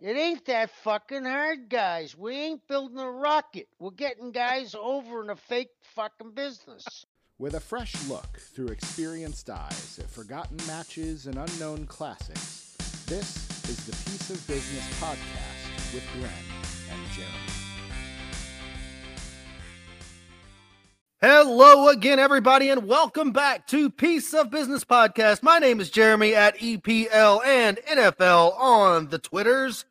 It ain't that fucking hard, guys. We ain't building a rocket. We're getting guys over in a fake fucking business. With a fresh look through experienced eyes at forgotten matches and unknown classics, this is the Piece of Business Podcast with Glenn and Jeremy. Hello again, everybody, and welcome back to Piece of Business Podcast. My name is Jeremy at EPL and NFL on the Twitters.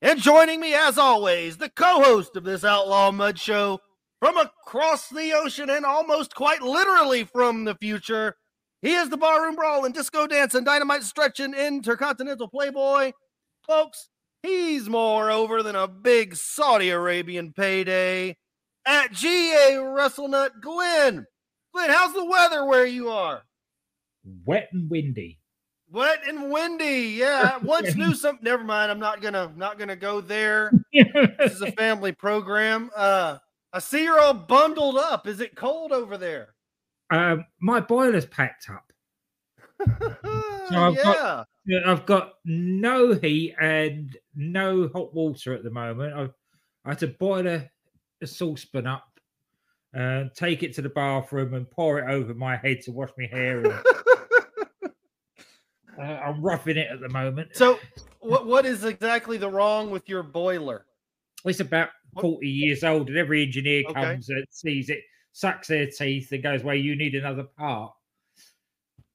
And joining me, as always, the co-host of this Outlaw Mud Show from across the ocean and almost quite literally from the future. He is the Barroom Brawl and Disco Dance and Dynamite Stretchin' Intercontinental Playboy. Folks, he's more over than a big Saudi Arabian payday. At GA WrestleNut, Glenn, how's the weather where you are? Wet and windy. Wet and windy, yeah. Once knew something. Never mind. I'm not gonna go there. This is a family program. I see you're all bundled up. Is it cold over there? My boiler's packed up. I've got no heat and no hot water at the moment. I had to boiler a saucepan up and take it to the bathroom and pour it over my head to wash my hair. And, I'm roughing it at the moment. So what is exactly the wrong with your boiler? It's about 40 years old and every engineer comes and sees it, sucks their teeth and goes, well, you need another part.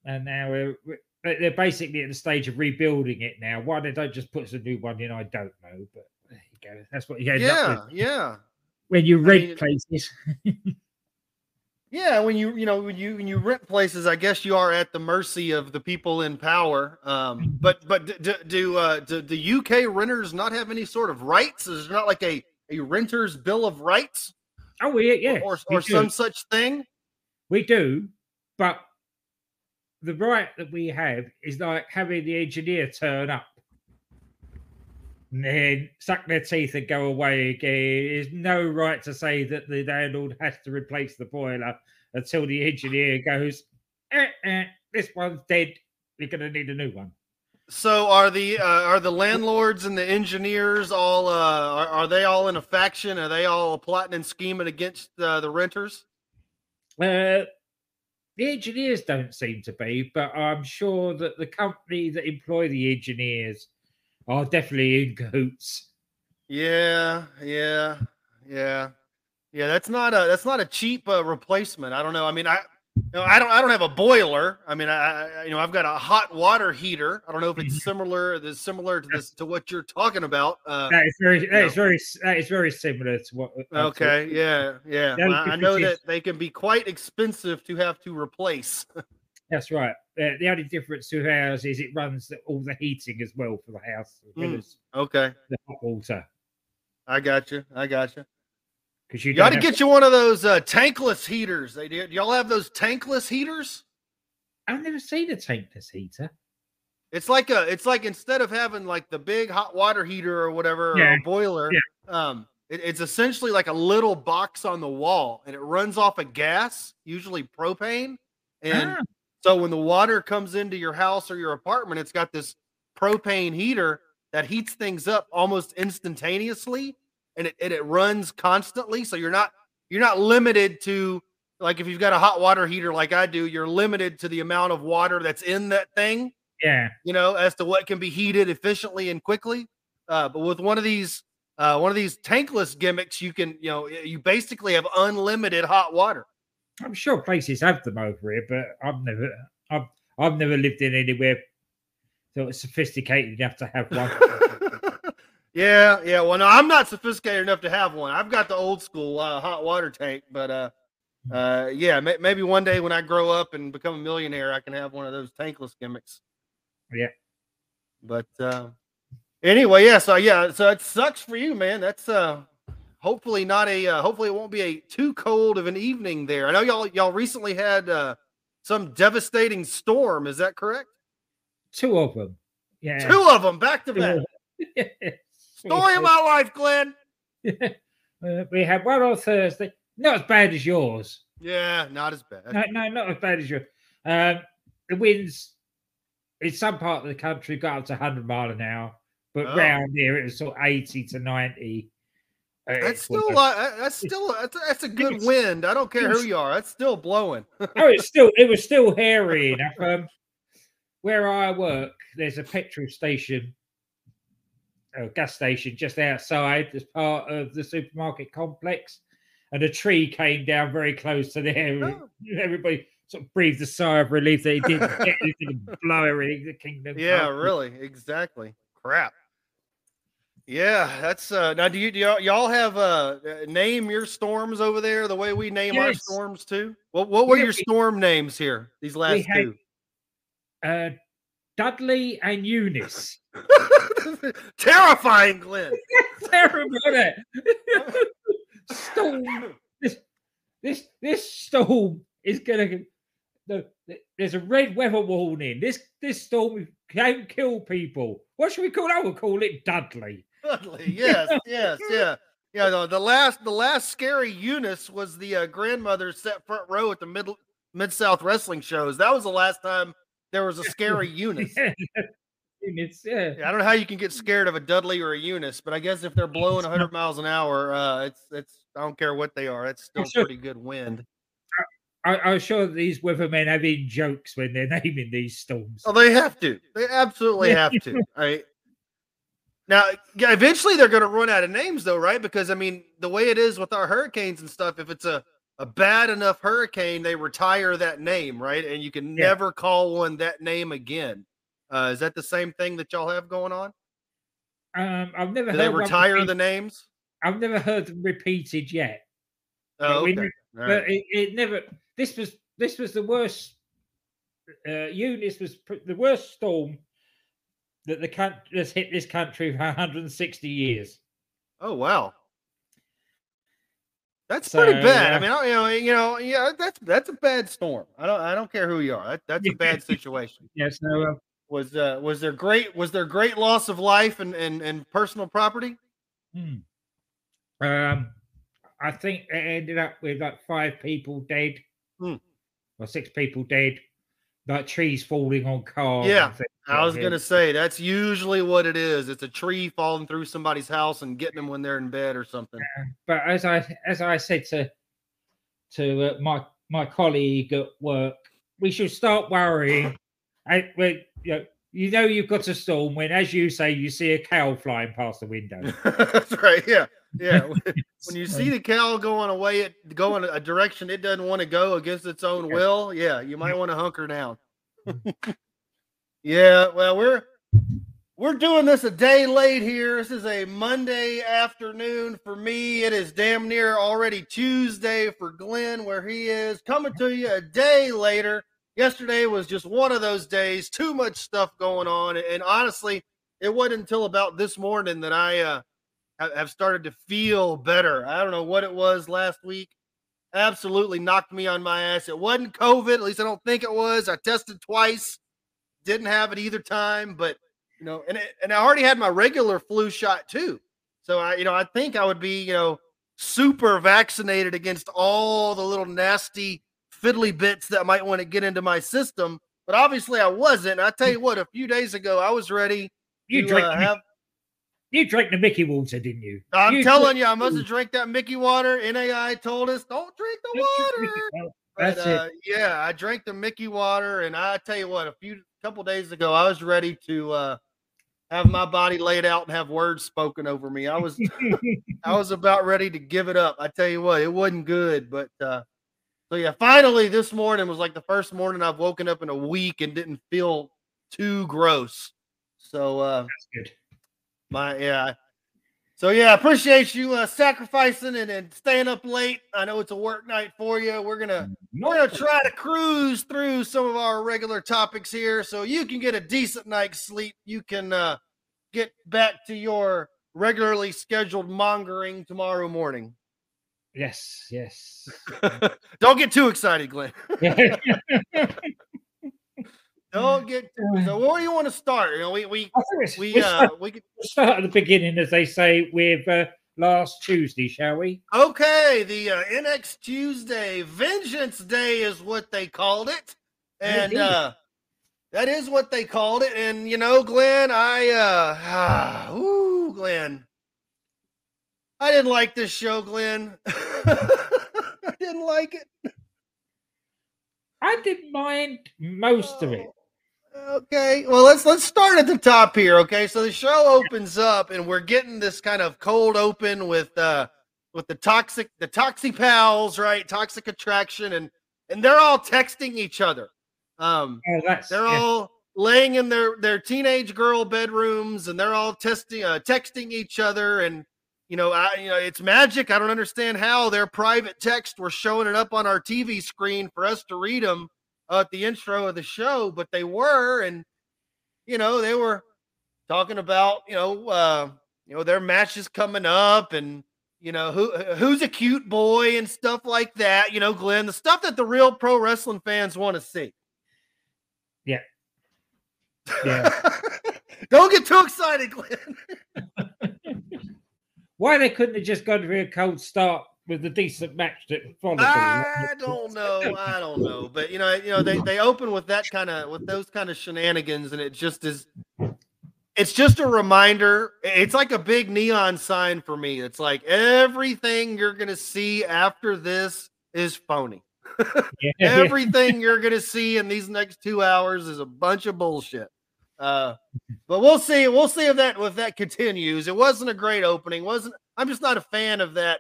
And now they're basically at the stage of rebuilding it now. Why they don't just put some new one in, I don't know. But there you go. That's what you end up with. Yeah. When you rent places. Yeah, when you rent places, I guess you are at the mercy of the people in power. But do the UK renters not have any sort of rights? Is there not like a renter's bill of rights? Oh, yeah. Or some such thing? We do, but the right that we have is like having the engineer turn up. And then suck their teeth and go away again. There's no right to say that the landlord has to replace the boiler until the engineer goes, this one's dead. You're going to need a new one. So are the landlords and the engineers all are they all in a faction? Are they all plotting and scheming against the renters? The engineers don't seem to be, but I'm sure that the company that employ the engineers are definitely in cahoots. Yeah. That's not a cheap replacement. I don't know. I mean, I don't have a boiler. I mean, I I've got a hot water heater. I don't know if it's similar to this to what you're talking about. That is very similar to what. Okay. Yeah. I know that they can be quite expensive to have to replace. That's right. The only difference to ours is it runs all the heating as well for the house. Okay. The hot water. I got you. Because you got to get you one of those tankless heaters. They do. Y'all have those tankless heaters? I've never seen a tankless heater. It's like instead of having like the big hot water heater or whatever or boiler, it's essentially like a little box on the wall, and it runs off of gas, usually propane, and. Ah. So when the water comes into your house or your apartment, it's got this propane heater that heats things up almost instantaneously, and it runs constantly. So you're not limited to, like, if you've got a hot water heater like I do, you're limited to the amount of water that's in that thing. Yeah, as to what can be heated efficiently and quickly. But with one of these tankless gimmicks, you can you basically have unlimited hot water. I'm sure places have them over here, but I've never lived in anywhere that was sophisticated enough to have one. Yeah. Well, no, I'm not sophisticated enough to have one. I've got the old school hot water tank, but maybe one day when I grow up and become a millionaire, I can have one of those tankless gimmicks. Yeah. But anyway, so it sucks for you, man. That's hopefully not a. Hopefully it won't be a too cold of an evening there. I know y'all recently had some devastating storm. Is that correct? Two of them. Yeah. Two of them back to back. Story of my life, Glenn. We had one on Thursday. Not as bad as yours. Yeah, not as bad. No, not as bad as yours. The winds in some part of the country got up to 100 miles an hour. but round here it was sort of 80 to 90. That's still, that's a good wind. I don't care who you are. That's still blowing. it was still hairy enough. Where I work, there's a petrol station, a gas station just outside as part of the supermarket complex, and a tree came down very close to there. Oh. Everybody sort of breathed a sigh of relief that it didn't get anything to blow everything. The kingdom. Yeah, really, exactly. Crap. Yeah, that's now. Do y'all have name your storms over there the way we name our storms too? Well, what were your storm names here? These last two, Dudley and Eunice. Terrifying, Glenn. Terrible, isn't it? Storm. This storm is gonna. There's a red weather warning. This storm can't kill people. What should we call it? I would call it Dudley. Dudley, yeah. No, the last scary Eunice was the grandmother sat front row at the Mid-South wrestling shows. That was the last time there was a scary Eunice. I don't know how you can get scared of a Dudley or a Eunice, but I guess if they're blowing 100 miles an hour, it's I don't care what they are. It's still pretty good wind. I'm sure these weathermen have in jokes when they're naming these storms. Oh, they have to. They absolutely have to. Right? Now, eventually they're going to run out of names, though, right? Because, I mean, the way it is with our hurricanes and stuff, if it's a bad enough hurricane, they retire that name, right? And you can never call one that name again. Is that the same thing that y'all have going on? I've never heard they retire the names? I've never heard them repeated yet. Oh, okay. But it never... This was the worst. Eunice was the worst storm that the country has hit this country for 160 years. Oh wow, that's pretty bad. I mean, that's a bad storm. I don't care who you are. That's a bad situation. Yes. No. Was there great loss of life and personal property? I think it ended up with like 5 people dead. Or 6 people dead, like trees falling on cars. Yeah, I was going to say, that's usually what it is. It's a tree falling through somebody's house and getting them when they're in bed or something. But as I said to my colleague at work, we should start worrying. You've got a storm when, as you say, you see a cow flying past the window. That's right, yeah. When you see the cow going a direction it doesn't want to go against its own will, you might want to hunker down. Well, we're doing this a day late here. This is a Monday afternoon for me. It is damn near already Tuesday for Glenn, where he is coming to you a day later. Yesterday was just one of those days, too much stuff going on, and honestly, it wasn't until about this morning that I have started to feel better. I don't know what it was last week. Absolutely knocked me on my ass. It wasn't COVID. At least I don't think it was. I tested twice. Didn't have it either time. But, you know, and I already had my regular flu shot too. So, I think I would be, super vaccinated against all the little nasty fiddly bits that might want to get into my system. But obviously I wasn't. I tell you what, a few days ago, I was ready You drank the Mickey water, didn't you? I'm telling you, I must have drank that Mickey water. NAI told us, don't drink the water. That's it. Yeah, I drank the Mickey water, and I tell you what, a couple days ago, I was ready to have my body laid out and have words spoken over me. I was about ready to give it up. I tell you what, it wasn't good. But, finally this morning was like the first morning I've woken up in a week and didn't feel too gross. So that's good. I appreciate you sacrificing and staying up late. I know it's a work night for you. We're gonna try to cruise through some of our regular topics here, so you can get a decent night's sleep. You can get back to your regularly scheduled mongering tomorrow morning. Yes. Don't get too excited, Glenn. So where do you want to start? We'll start at the beginning, as they say, with last Tuesday, shall we? Okay, the NX Tuesday, Vengeance Day is what they called it, and That is what they called it. And, you know, Glenn, Glenn. I didn't like this show, Glenn. I didn't like it. I didn't mind most of it. Okay. Well, let's start at the top here, okay? So the show opens up, and we're getting this kind of cold open with the toxic pals, right? Toxic Attraction, and they're all texting each other. All laying in their teenage girl bedrooms, and they're all texting each other, and you know, it's magic. I don't understand how their private texts were showing it up on our TV screen for us to read them at the intro of the show, but they were, and, you know, they were talking about, their matches coming up and, you know, who's a cute boy and stuff like that. You know, Glenn, the stuff that the real pro wrestling fans want to see. Yeah. Don't get too excited, Glenn. Why they couldn't have just gone to a cold start with a decent match that followed? I don't know. But you know, they open with those kind of shenanigans, and it just is. It's just a reminder. It's like a big neon sign for me. It's like everything you're gonna see after this is phony. Everything you're gonna see in these next 2 hours is a bunch of bullshit. But we'll see. We'll see if that continues. It wasn't a great opening. I'm just not a fan of that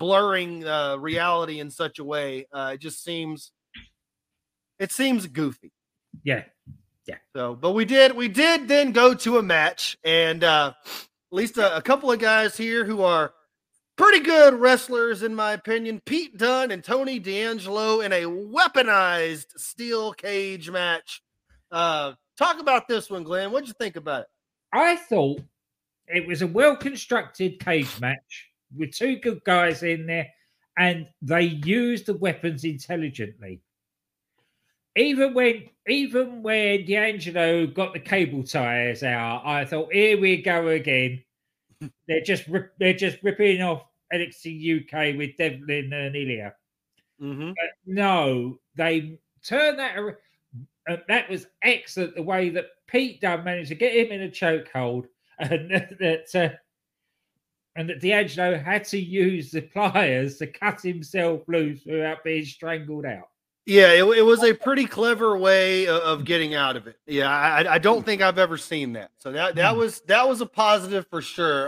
blurring reality in such a way. It just seems. It seems goofy. Yeah. So, but we did then go to a match, and at least a couple of guys here who are pretty good wrestlers, in my opinion. Pete Dunne and Tony D'Angelo in a weaponized steel cage match. Talk about this one, Glenn. What'd you think about it? I thought it was a well-constructed cage match with two good guys in there, and they used the weapons intelligently. Even when D'Angelo got the cable tires out, I thought, here we go again. They're just ripping off NXT UK with Devlin and Ilja. Mm-hmm. But no, they turned that around. And that was excellent, the way that Pete Dunne managed to get him in a chokehold, and that D'Angelo had to use the pliers to cut himself loose without being strangled out. Yeah, it was a pretty clever way of getting out of it. Yeah, I don't think I've ever seen that. So that was a positive for sure.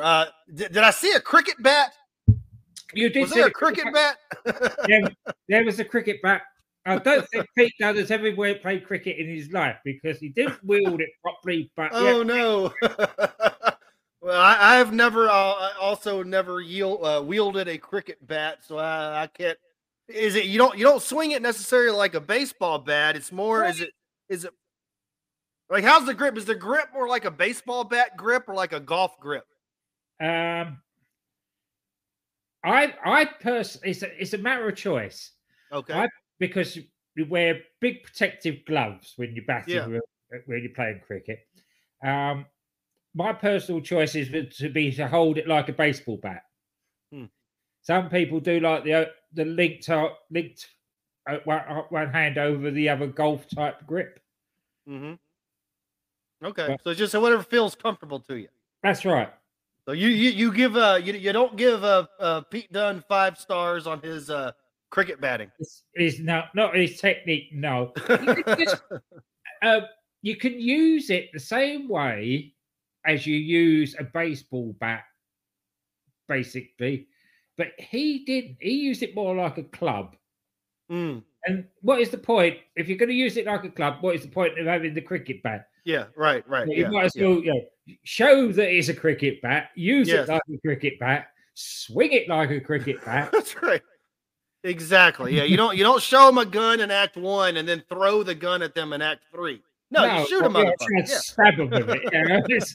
Did I see a cricket bat? You did. Was there a cricket bat? there was a cricket bat. I don't think Pete Dunne has ever played cricket in his life, because he didn't wield it properly. But no! Well, I've never, wielded a cricket bat, so I can't. Is it you don't swing it necessarily like a baseball bat? It's more right. Is it like, how's the grip? Is the grip more like a baseball bat grip or like a golf grip? I personally, it's a matter of choice. Okay. Because you wear big protective gloves when you're batting, when you're playing cricket. My personal choice is to hold it like a baseball bat. Hmm. Some people do like the linked one hand over the other golf type grip. Mm-hmm. Okay, so just whatever feels comfortable to you. That's right. So you give you don't give Pete Dunne 5 stars on his. Cricket batting is not his technique. No, you can, you can use it the same way as you use a baseball bat, basically. But he didn't. He used it more like a club. Mm. And what is the point if you're going to use it like a club? What is the point of having the cricket bat? Yeah, right. So you might as well show that it's a cricket bat. Use it like a cricket bat. Swing it like a cricket bat. That's right. Exactly. Yeah, you don't show them a gun in Act 1 and then throw the gun at them in Act 3. No, you shoot them. Stab them with it.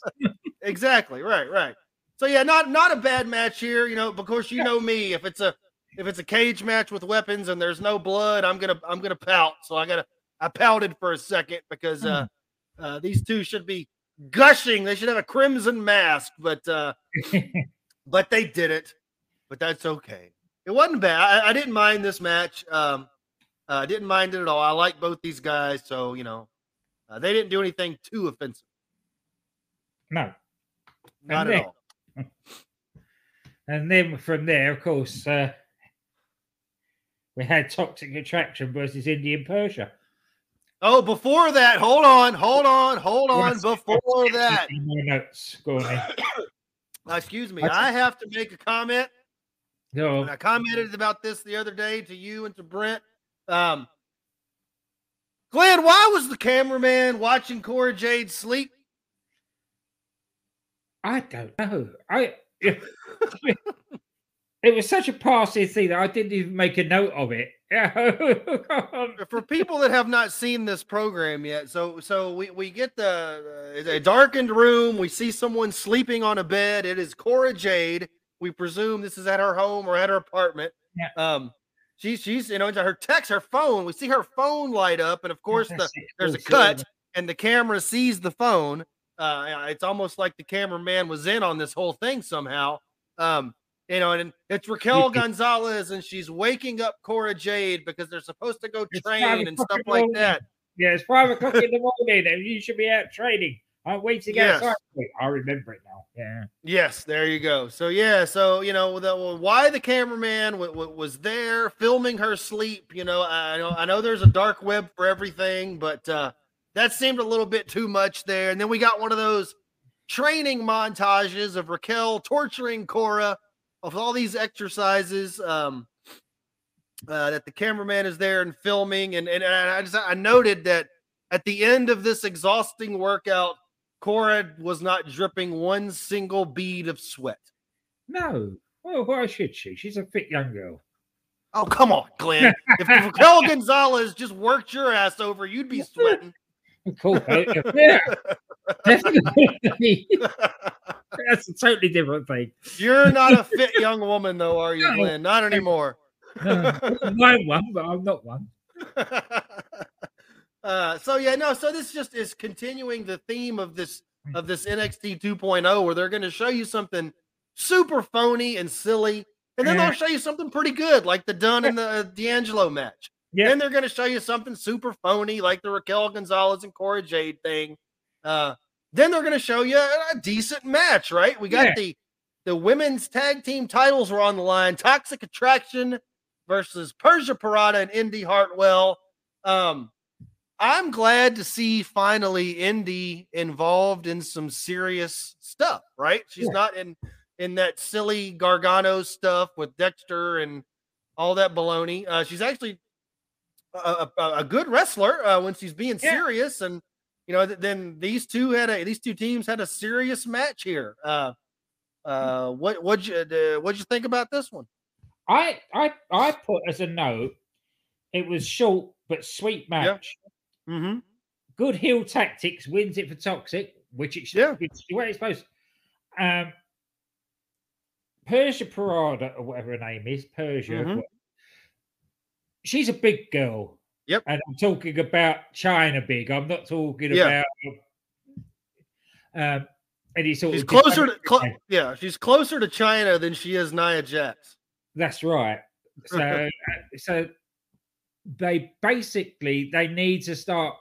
Exactly. Right. So yeah, not a bad match here. You know, because you know me, if it's a cage match with weapons and there's no blood, I'm gonna pout. So I pouted for a second because these two should be gushing. They should have a crimson mask, but they didn't. But that's okay. It wasn't bad. I didn't mind this match. I didn't mind it at all. I like both these guys, so, you know, They didn't do anything too offensive. No. Not at all. And then from there, of course, we had Toxic Attraction versus Indi Persia. Oh, before that, hold on. Yes. Before that. Notes. Go on, excuse me. I have to make a comment. No. And I commented about this the other day to you and to Brent. Glenn, why was the cameraman watching Cora Jade sleep? I don't know. It was such a passing thing that I didn't even make a note of it. For people that have not seen this program yet, so we get a darkened room. We see someone sleeping on a bed. It is Cora Jade. We presume this is at her home or at her apartment. Yeah. She's her text, her phone. We see her phone light up, and of course there's a cut, and the camera sees the phone. It's almost like the cameraman was in on this whole thing somehow. And it's Raquel Gonzalez, and she's waking up Cora Jade because they're supposed to go train and stuff like that. Yeah, it's 5 o'clock in the morning, and you should be out training. I'm waiting outside. I remember it now. Yeah. Yes, there you go. So yeah, why the cameraman was there filming her sleep? I know there's a dark web for everything, but that seemed a little bit too much there. And then we got one of those training montages of Raquel torturing Cora of all these exercises that the cameraman is there and filming. And I noted that at the end of this exhausting workout, Cora was not dripping one single bead of sweat. No. Well, why should she? She's a fit young girl. Oh, come on, Glenn. If Raquel Gonzalez just worked your ass over, you'd be sweating. Cool. Yeah. Definitely. That's a totally different thing. You're not a fit young woman, though, are you, Glenn? Not anymore. I'm one, but I'm not one. So this just is continuing the theme of this NXT 2.0, where they're going to show you something super phony and silly, and then they'll show you something pretty good, like the Dunn and the D'Angelo match. Yeah. Then they're going to show you something super phony, like the Raquel Gonzalez and Cora Jade thing. Then they're going to show you a decent match, right? We got the women's tag team titles were on the line. Toxic Attraction versus Persia Parada and Indi Hartwell. I'm glad to see finally Indi involved in some serious stuff, right? She's not in that silly Gargano stuff with Dexter and all that baloney. She's actually a good wrestler when she's being serious. And, then these two teams had a serious match here. What'd you think about this one? I put as a note, it was short but sweet match. Yep. Mm-hmm. Good heel tactics wins it for Toxic, which it should be where it's supposed to. Persia Parada, or whatever her name is, Persia. Mm-hmm. She's a big girl. Yep. And I'm talking about China big. I'm not talking about any sort she's of closer to she's closer to China than she is Nia Jax. That's right. So They need to start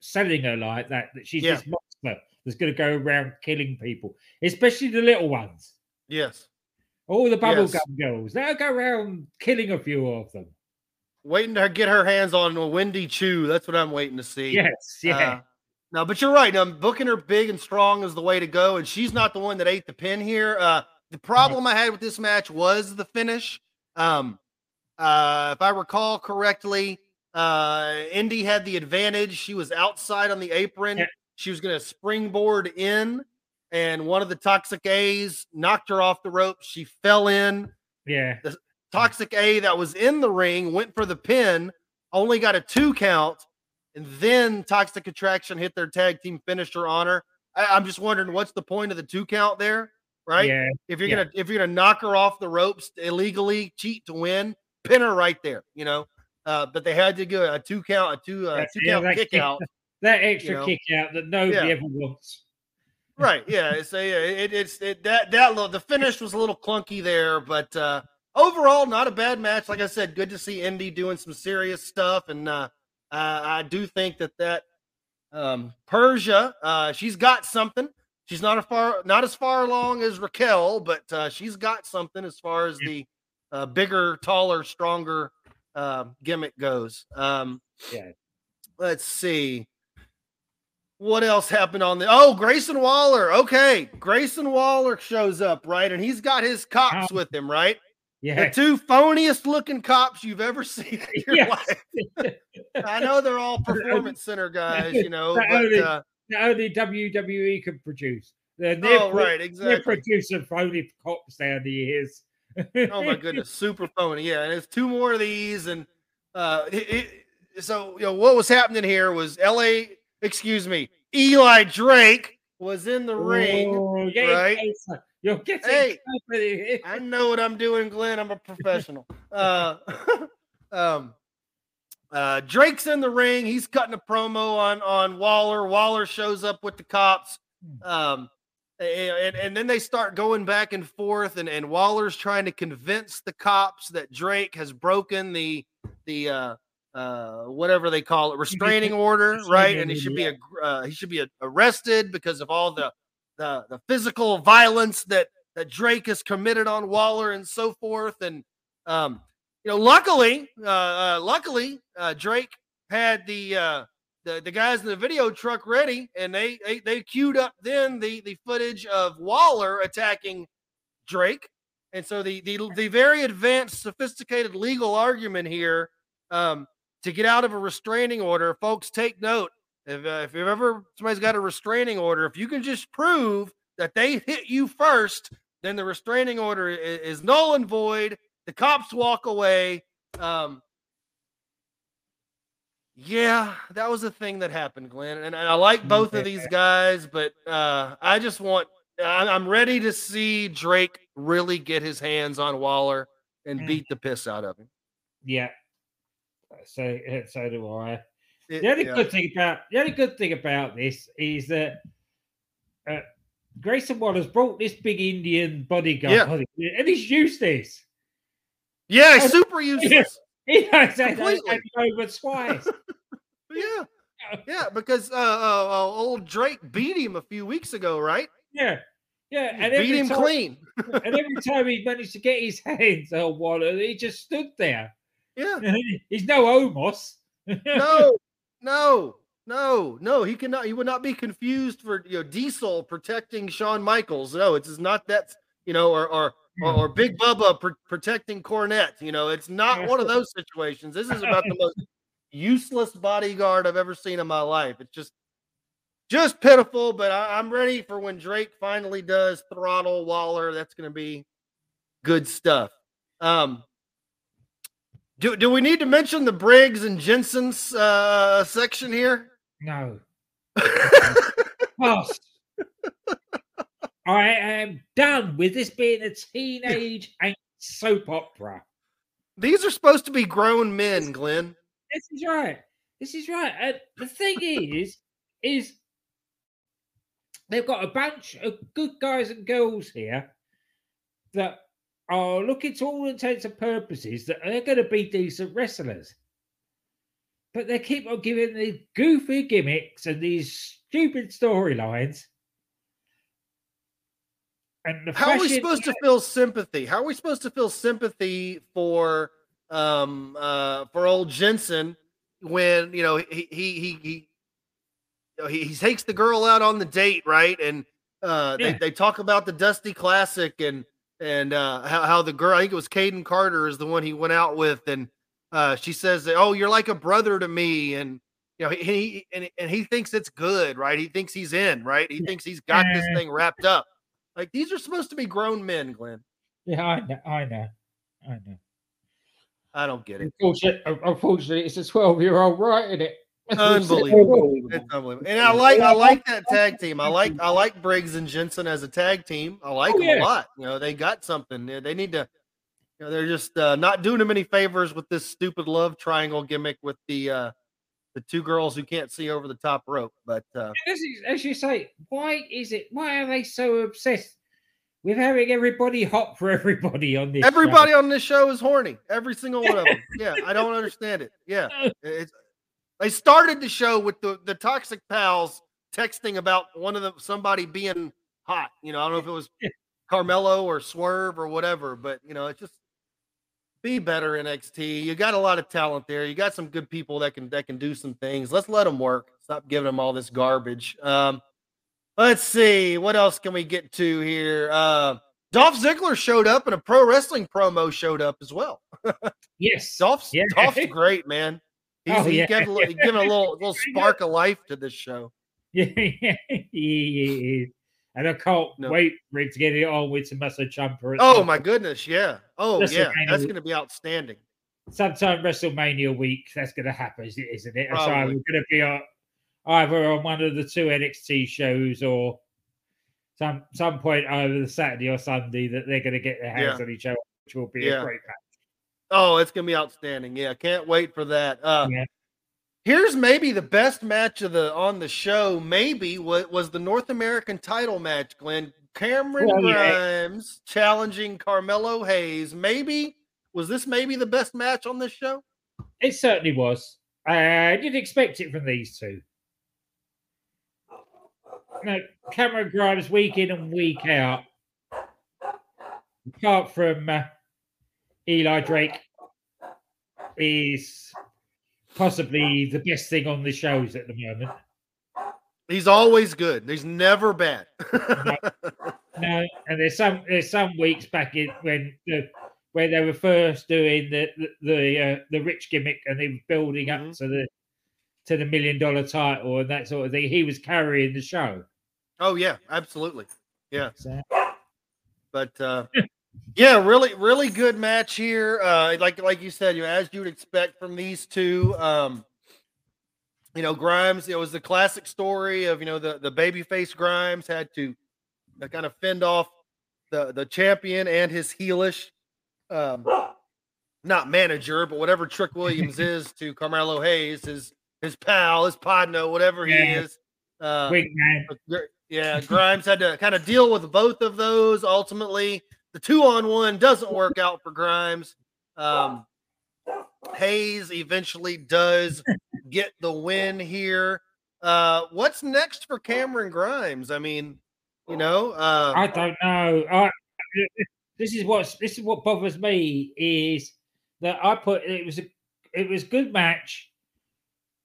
selling her like that she's this monster that's going to go around killing people, especially the little ones. Yes. All the bubblegum girls. Let her go around killing a few of them. Waiting to get her hands on a Wendy Chu. That's what I'm waiting to see. Yes, no, but you're right. Booking her big and strong is the way to go, and she's not the one that ate the pin here. The problem I had with this match was the finish. If I recall correctly, Indi had the advantage. She was outside on the apron. Yeah. She was going to springboard in, and one of the Toxic A's knocked her off the rope. She fell in. Yeah. The Toxic A that was in the ring went for the pin, only got a 2 count, and then Toxic Attraction hit their tag team finisher on her. I'm just wondering, what's the point of the 2 count there, right? Yeah. If you're gonna knock her off the ropes illegally, cheat to win. Pinner right there, but they had to go a 2 count, a two count kick out. That extra kick out that nobody ever wants. Right, yeah. So the finish was a little clunky there, but overall not a bad match. Like I said, good to see Indi doing some serious stuff, and I do think that Persia, she's got something. She's not as far along as Raquel, but she's got something as far as the bigger, taller, stronger gimmick goes. Yeah. Let's see. What else happened on the... Oh, Grayson Waller. Okay. Grayson Waller shows up, right? And he's got his cops with him, right? Yeah. The two phoniest looking cops you've ever seen in your life. I know they're all Performance Center guys, you know. Only WWE could produce. They're producing phony cops down the years. Oh, my goodness. Super phony. Yeah. And it's two more of these. And so, you know, what was happening here was Eli Drake was in the ring, right? You're getting company. I know what I'm doing, Glenn. I'm a professional. Drake's in the ring. He's cutting a promo on Waller. Waller shows up with the cops. And then they start going back and forth, and Waller's trying to convince the cops that Drake has broken the whatever they call it, restraining order, right? And he should be arrested because of all the physical violence that Drake has committed on Waller and so forth. And you know, luckily, Drake had the guys in the video truck ready, and they queued up then the footage of Waller attacking Drake. And so the very advanced, sophisticated legal argument here to get out of a restraining order, folks, take note. If you've ever, somebody's got a restraining order, if you can just prove that they hit you first, then the restraining order is null and void. The cops walk away. Yeah, that was a thing that happened, Glenn. And I like both of these guys, but I'm ready to see Drake really get his hands on Waller and beat the piss out of him. Yeah. So do I. The only good thing about this is that Grayson Waller's brought this big Indian bodyguard, and he's useless. Yeah, he's super useless. He knows that over twice. Because old Drake beat him a few weeks ago, right? Yeah, and beat him clean. And every time he managed to get his hands on Waller, he just stood there. Yeah, he's no Omos. No. He cannot. He would not be confused for Diesel protecting Shawn Michaels. No, it's not that. Or Big Bubba protecting Cornette. It's not one of those situations. This is about the most useless bodyguard I've ever seen in my life. It's just pitiful. But I'm ready for when Drake finally does throttle Waller. That's going to be good stuff. Do we need to mention the Briggs and Jensen's section here? No. Pass. I am done with this being a teenage soap opera. These are supposed to be grown men, Glenn. This is right. The thing is they've got a bunch of good guys and girls here that are looking to all intents and purposes that they're going to be decent wrestlers. But they keep on giving the goofy gimmicks and these stupid storylines. And how are we supposed to feel sympathy? How are we supposed to feel sympathy for old Jensen when he takes the girl out on the date, right? And they talk about the Dusty Classic and how the girl, I think it was Caden Carter, is the one he went out with, and she says that, "Oh, you're like a brother to me," and he thinks it's good, right? He thinks he's in, right? He thinks he's got this thing wrapped up. Like, these are supposed to be grown men, Glenn. Yeah, I know. I don't get it. Unfortunately, it's a 12-year-old writing it. Unbelievable. And I like that tag team. I like Briggs and Jensen as a tag team. I like them a lot. They got something. They need to. They're just not doing them any favors with this stupid love triangle gimmick with the two girls who can't see over the top rope. But as you say, why are they so obsessed with having everybody hot for everybody on this? Everybody on this show is horny. Every single one of them. Yeah, I don't understand it. Yeah, it's. They started the show with the Toxic Pals texting about somebody being hot. You know, I don't know if it was Carmelo or Swerve or whatever, but you know, it's just be better in NXT. You got a lot of talent there. You got some good people that can do some things. Let's let them work. Stop giving them all this garbage. Let's see. What else can we get to here? Dolph Ziggler showed up, and a pro wrestling promo showed up as well. Yes. Dolph's great, man. He's giving a little spark of life to this show. Yeah. And I can't wait for it to get it on with some muscle jumper. Oh, my goodness, yeah. Oh, yeah, that's going to be outstanding. Sometime WrestleMania week, that's going to happen, isn't it? Probably. So I'm going to be either on one of the two NXT shows or some point over the Saturday or Sunday that they're going to get their hands on each other, which will be a great match. Oh, it's going to be outstanding. Yeah, can't wait for that. Here's maybe the best match on the show. Maybe was the North American title match, Glenn. Cameron Grimes challenging Carmelo Hayes. Was this the best match on this show? It certainly was. I didn't expect it from these two. No, Cameron Grimes week in and week out, apart from Eli Drake, is possibly the best thing on the shows at the moment. He's always good. He's never bad. No. And there's some weeks back in where they were first doing the rich gimmick and they were building up to the $1 million title and that sort of thing. He was carrying the show. Oh yeah, absolutely. Yeah. But yeah, really, really good match here. Like you said, as you would expect from these two. Grimes, it was the classic story of the babyface Grimes had to kind of fend off the champion and his heelish, not manager, but whatever Trick Williams is to Carmelo Hayes, his pal, his podno, whatever he is. Grimes had to kind of deal with both of those ultimately. The 2-on-1 doesn't work out for Grimes. Hayes eventually does get the win here. What's next for Cameron Grimes? I mean, I don't know. This is what bothers me is that it was a good match,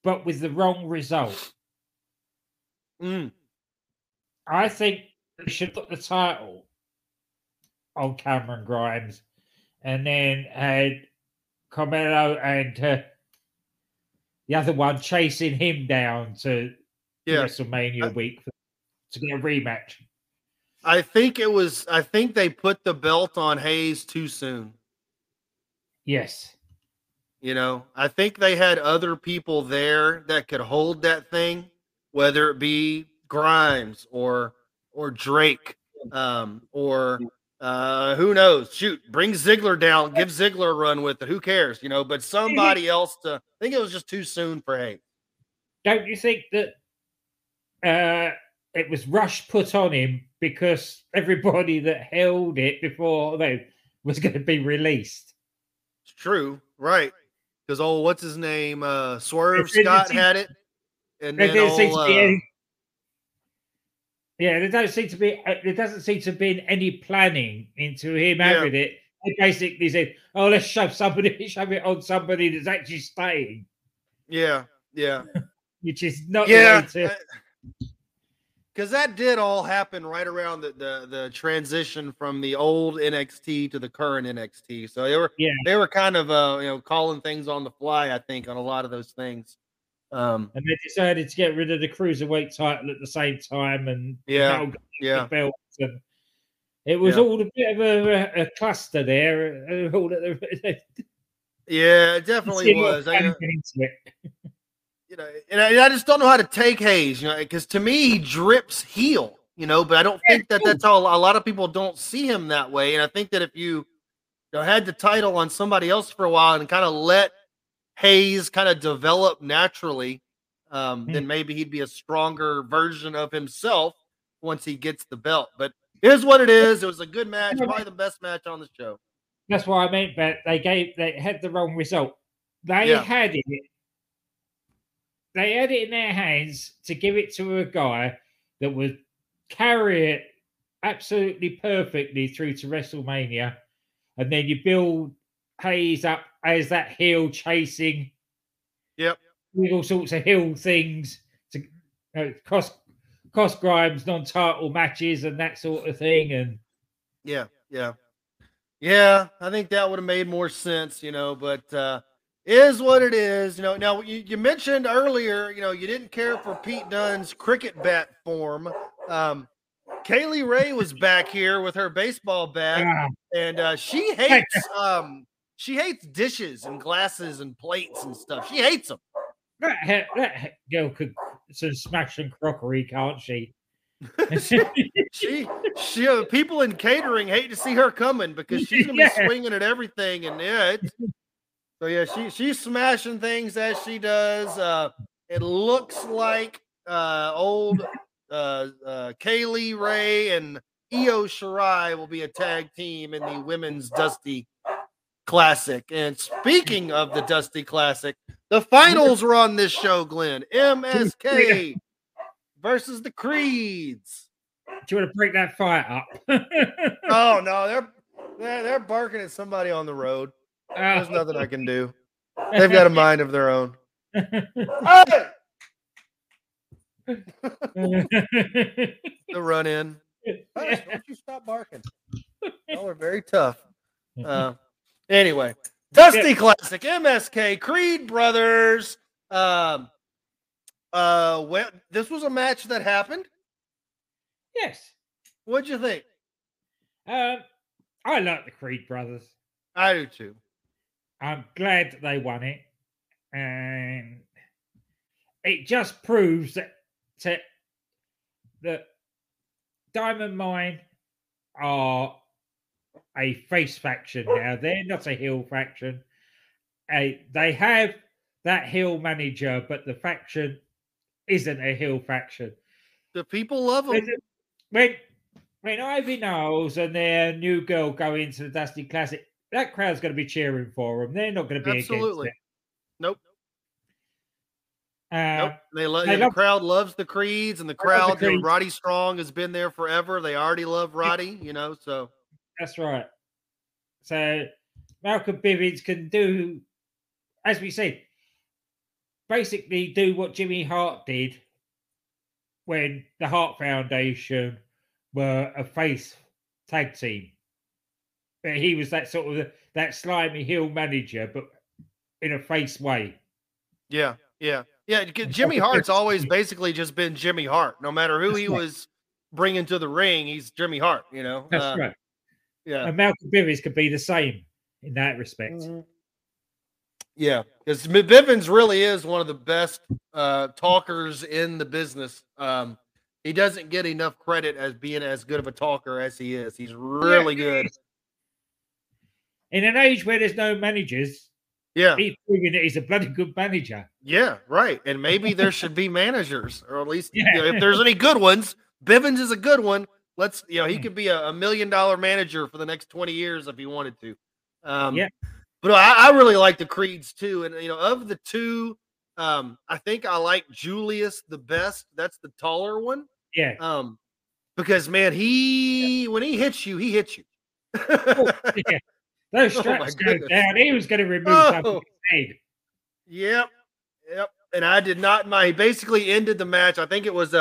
but with the wrong result. I think they should put the title on Cameron Grimes, and then had Carmelo and the other one chasing him down to WrestleMania week to get a rematch. I think they put the belt on Hayes too soon. Yes. I think they had other people there that could hold that thing, whether it be Grimes or Drake or. Who knows? Shoot, bring Ziggler down, give Ziggler a run with it. Who cares? But somebody else to. I think it was just too soon for Hayes. Don't you think that it was rushed put on him because everybody that held it before they was going to be released? It's true, right? Because what's his name? Swerve Scott had it, and then there doesn't seem to be any planning into him having it. They basically said, "Oh, let's shove it on somebody that's actually staying." Yeah. Which is not the way to. Because that did all happen right around the transition from the old NXT to the current NXT. So they were kind of calling things on the fly. I think on a lot of those things. And they decided to get rid of the cruiserweight title at the same time, and the belt. And it was all a bit of a cluster there. It definitely was. And I just don't know how to take Hayes, because to me he drips heel, But I don't think that's how a lot of people don't see him that way. And I think that if you had the title on somebody else for a while and kind of let Hayes kind of develop naturally, then maybe he'd be a stronger version of himself once he gets the belt. But here's what it is. It was a good match, probably the best match on the show. That's what I meant, but they had the wrong result. They had it they had it in their hands to give it to a guy that would carry it absolutely perfectly through to WrestleMania. And then you build Hayes up as that heel chasing. Yep. With all sorts of heel things to cost Grimes non-title matches and that sort of thing. And yeah, I think that would have made more sense, you know, but is what it is, you know. Now you mentioned earlier, you know, you didn't care for Pete Dunne's cricket bat form. Kaylee Ray was back here with her baseball bat, and she hates dishes and glasses and plates and stuff. She hates them. That girl could sort of smash some crockery, can't she? she people in catering hate to see her coming because she's gonna be swinging at everything, and she's smashing things as she does. It looks like old Kaylee Ray and Io Shirai will be a tag team in the women's Dusty Classic. And speaking of the Dusty Classic, the finals were on this show, Glenn. MSK versus the Creeds. Do you want to break that fight up? Oh no, they're barking at somebody on the road. There's nothing I can do. They've got a mind of their own. Hey! The run in. Hush, don't you stop barking? Y'all are very tough. Anyway, Dusty Classic, MSK, Creed Brothers. Well, this was a match that happened. Yes. What'd you think? I like the Creed Brothers. I do too. I'm glad that they won it, and it just proves that Diamond Mine are a face faction now. They're not a heel faction. They have that heel manager, but the faction isn't a heel faction. The people love them. When Ivy Knowles and their new girl go into the Dusty Classic, that crowd's going to be cheering for them. They're not going to be absolutely against it. Nope. The crowd loves the Creeds, and the crowd. And Roddy Strong has been there forever. They already love Roddy, you know. So that's right. So Malcolm Bivens can do, as we say, basically do what Jimmy Hart did when the Hart Foundation were a face tag team. But he was that sort of that slimy heel manager, but in a face way. Yeah. Jimmy Hart's always basically just been Jimmy Hart. No matter who he was bringing to the ring, he's Jimmy Hart, you know. That's right. Yeah. And Malcolm Bivens could be the same in that respect. Mm-hmm. Yeah. Because Bivens really is one of the best talkers in the business. He doesn't get enough credit as being as good of a talker as he is. He's really good. In an age where there's no managers, he's proving that he's a bloody good manager. Yeah, right. And maybe there should be managers, or at least you know, if there's any good ones, Bivens is a good one. Let's, you know, he could be a $1 million manager for the next 20 years if he wanted to. But I really like the Creeds too. And you know, of the two, I think I like Julius the best. That's the taller one. Yeah. Because man, when he hits you, he hits you. Those straps go down. He was going to remove something from his head. Yep. And I did not mind. He basically ended the match. I think it was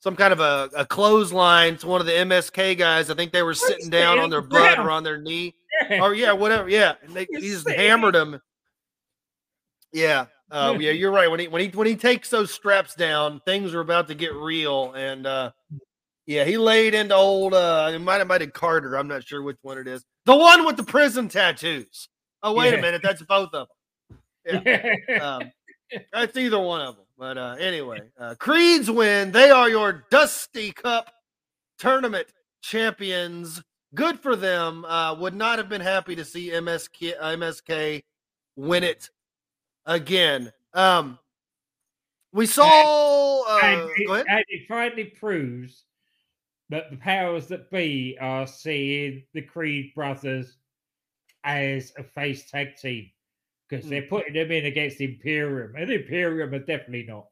some kind of a clothesline to one of the MSK guys. I think they were sitting down on their butt or on their knee. Whatever. Yeah, and he just hammered him. Yeah, yeah. You're right. When he takes those straps down, things are about to get real. And he laid into old. It might have Carter. I'm not sure which one it is. The one with the prison tattoos. Oh, wait a minute. That's both of them. Yeah. That's either one of them. But anyway, Creeds win. They are your Dusty Cup tournament champions. Good for them. Would not have been happy to see MSK win it again. We saw... And it finally proves... But the powers that be are seeing the Creed Brothers as a face tag team. because they're putting them in against Imperium, and Imperium are definitely not.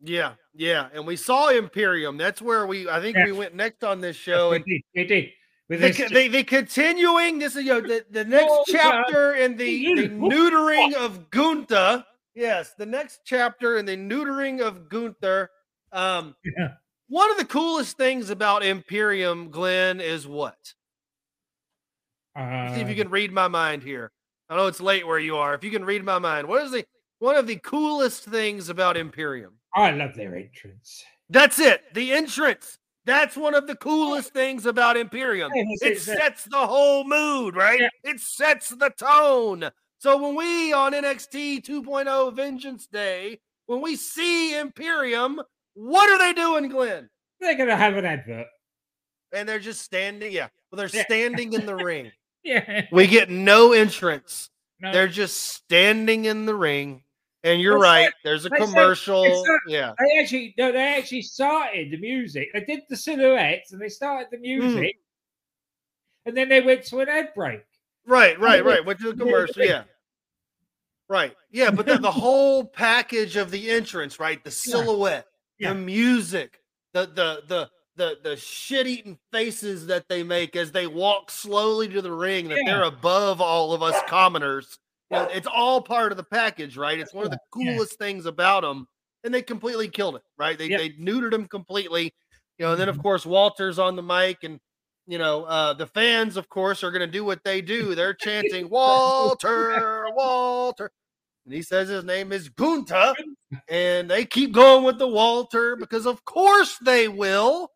Yeah, yeah, and we saw Imperium. That's where I think we went next on this show. And they did. The continuing, this is the next chapter in the neutering of Gunther. Yes, the next chapter in the neutering of Gunther. One of the coolest things about Imperium, Glenn, is what? See if you can read my mind here. I know it's late where you are. If you can read my mind, what is one of the coolest things about Imperium? I love their entrance. That's it. The entrance. That's one of the coolest things about Imperium. It sets the whole mood, right? Yeah. It sets the tone. So when we, on NXT 2.0 Vengeance Day, when we see Imperium, what are they doing, Glenn? They're going to have an advert. And they're just standing, they're standing in the ring. Yeah. We get no entrance. No. They're just standing in the ring. And you're right. There's a commercial. They actually started the music. They did the silhouettes and they started the music. And then they went to an ad break. Right. Went to a commercial. Yeah. Right. Yeah. But the whole package of the entrance, right? The silhouette, the music, the shit-eating faces that they make as they walk slowly to the ring, that they're above all of us commoners. It's all part of the package, right? It's one of the coolest things about them, and they completely killed it, right? They neutered them completely, and then, of course, Walter's on the mic, and, the fans, of course, are going to do what they do. They're chanting, Walter, Walter, and he says his name is Gunther, and they keep going with the Walter because, of course, they will,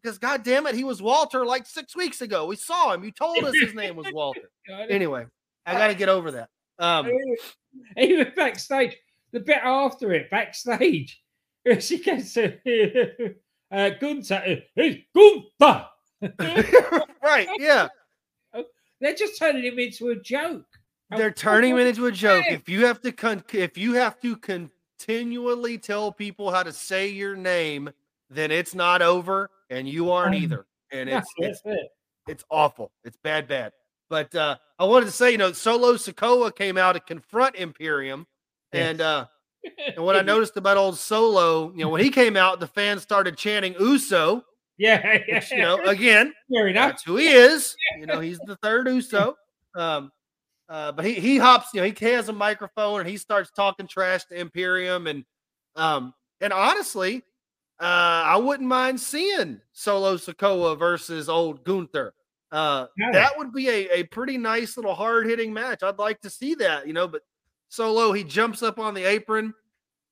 because, God damn it, he was Walter like 6 weeks ago. We saw him. You told us his name was Walter. Anyway. I got to get over that. Even backstage, the bit after it, backstage, she gets Gunther. It's Gunther. Right, yeah. They're just turning him into a joke. They're turning him into a joke. If you have to continually tell people how to say your name, then it's not over, and you aren't either. And it's awful. It's bad. But I wanted to say, Solo Sikoa came out to confront Imperium. And what I noticed about old Solo, when he came out, the fans started chanting Uso. Yeah. Which, again, that's who he is. He's the third Uso. But he hops, he has a microphone and he starts talking trash to Imperium. And honestly, I wouldn't mind seeing Solo Sikoa versus old Gunther. That would be a pretty nice little hard-hitting match. I'd like to see that, but Solo, he jumps up on the apron.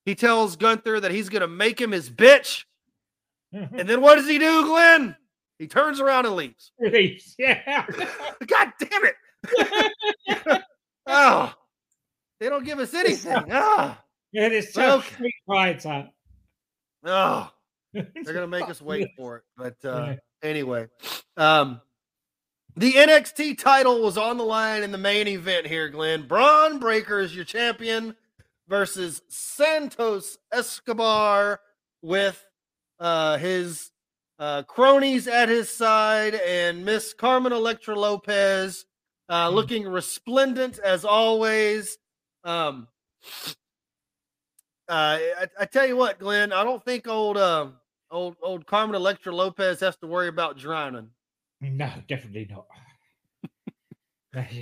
He tells Gunther that he's going to make him his bitch. And then what does he do, Glenn? He turns around and leaves. Yeah. God damn it. Oh, they don't give us anything. Yeah, it's so quiet time. Oh, they're going to make us wait for it. But anyway, the NXT title was on the line in the main event here, Glenn. Bron Breakker is your champion versus Santos Escobar with his cronies at his side and Miss Carmen Electra Lopez looking resplendent as always. I tell you what, Glenn, I don't think old Carmen Electra Lopez has to worry about drowning. No, definitely not. It's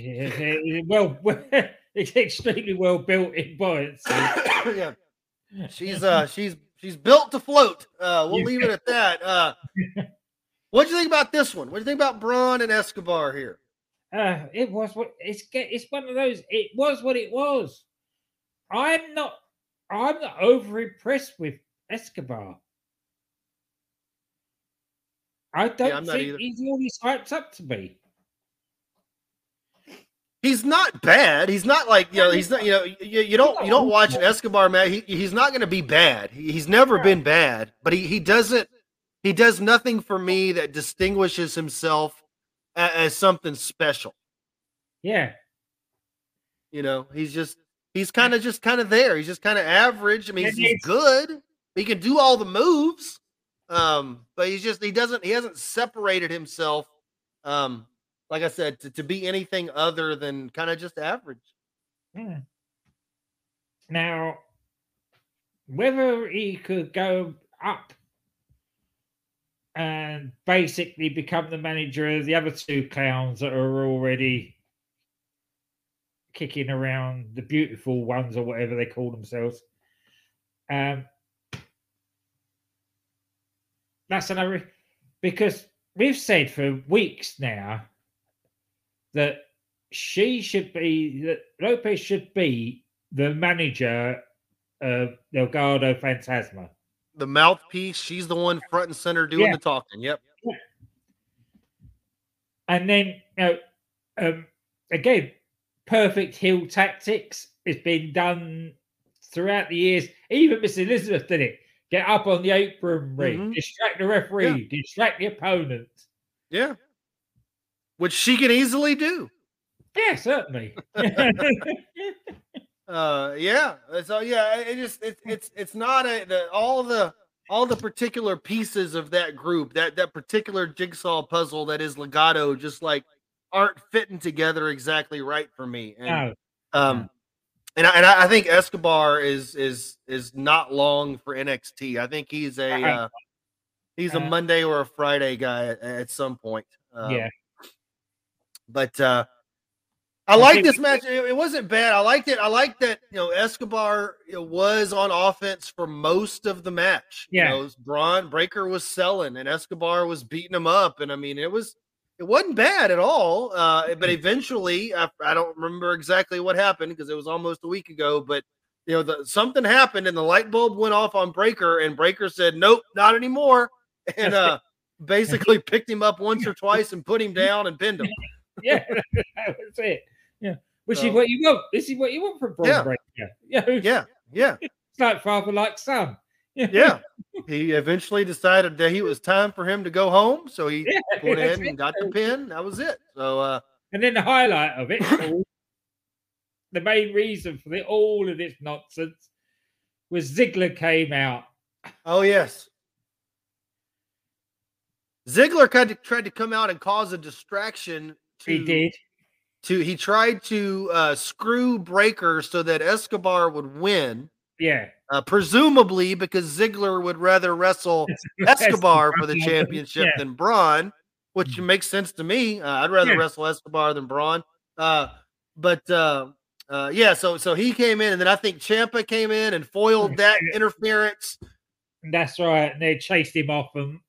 extremely well built in buoyancy. Yeah. She's built to float. We'll leave it at that. What do you think about this one? What do you think about Bron and Escobar here? It's one of those. It was what it was. I'm not overimpressed with Escobar. I don't think he's always hyped up to me. He's not bad. He's not like, he's not, you don't watch an Escobar match. He's not going to be bad. He's never been bad, but he does nothing for me that distinguishes himself as something special. Yeah. He's kind of there. He's just kind of average. I mean, he's good. He can do all the moves. But he hasn't separated himself, like I said, to be anything other than kind of just average. Now, whether he could go up and basically become the manager of the other two clowns that are already kicking around, the beautiful ones or whatever they call themselves. That's another... Because we've said for weeks now that she should be... that Lopez should be the manager of Delgado Fantasma. The mouthpiece. She's the one front and center doing the talking. Yep. And then, again, perfect heel tactics. It's been done throughout the years. Even Miss Elizabeth did it. Get up on the apron ring. Distract the referee. Distract the opponent. Yeah. Which she can easily do. Yeah, certainly. It's not all the particular pieces of that group, that particular jigsaw puzzle that is Legado, just like aren't fitting together exactly right for me. And I think Escobar is not long for NXT. I think he's a Monday or a Friday guy at some point. I like this match. It wasn't bad. I liked it. I liked that Escobar was on offense for most of the match. Yeah, Bron Breakker was selling, and Escobar was beating him up, and I mean it wasn't bad at all. But eventually, I don't remember exactly what happened because it was almost a week ago. But something happened, and the light bulb went off on Breakker, and Breakker said, "Nope, not anymore," and basically picked him up once or twice and put him down and pinned him. Yeah, that was it. Yeah, which is what you want. This is what you want from Bron Breakker. Yeah. It's like father, like son. Yeah. He eventually decided that it was time for him to go home, so he went ahead and got the pin. That was it. So, and then the highlight of it, the main reason for all of this nonsense, was Ziggler came out. Oh yes. Ziggler kind of tried to come out and cause a distraction. He tried to screw Breakker so that Escobar would win. Yeah. Presumably because Ziggler would rather wrestle Escobar for the championship than Bron, which makes sense to me. I'd rather wrestle Escobar than Bron. So he came in, and then I think Ciampa came in and foiled that interference. That's right. And they chased him off and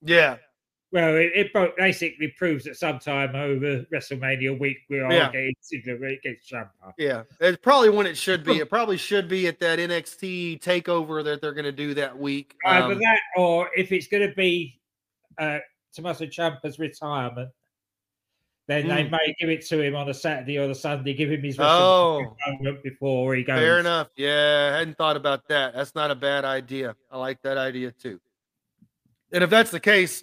well, it basically proves that sometime over WrestleMania week we are getting Ziggler against Ciampa. Yeah, it's probably when it should be. It probably should be at that NXT takeover that they're going to do that week. Either that, or if it's going to be Tommaso Ciampa's retirement, then they may give it to him on a Saturday or a Sunday. Give him his WrestleMania moment before he goes. Fair enough. Yeah, I hadn't thought about that. That's not a bad idea. I like that idea too. And if that's the case,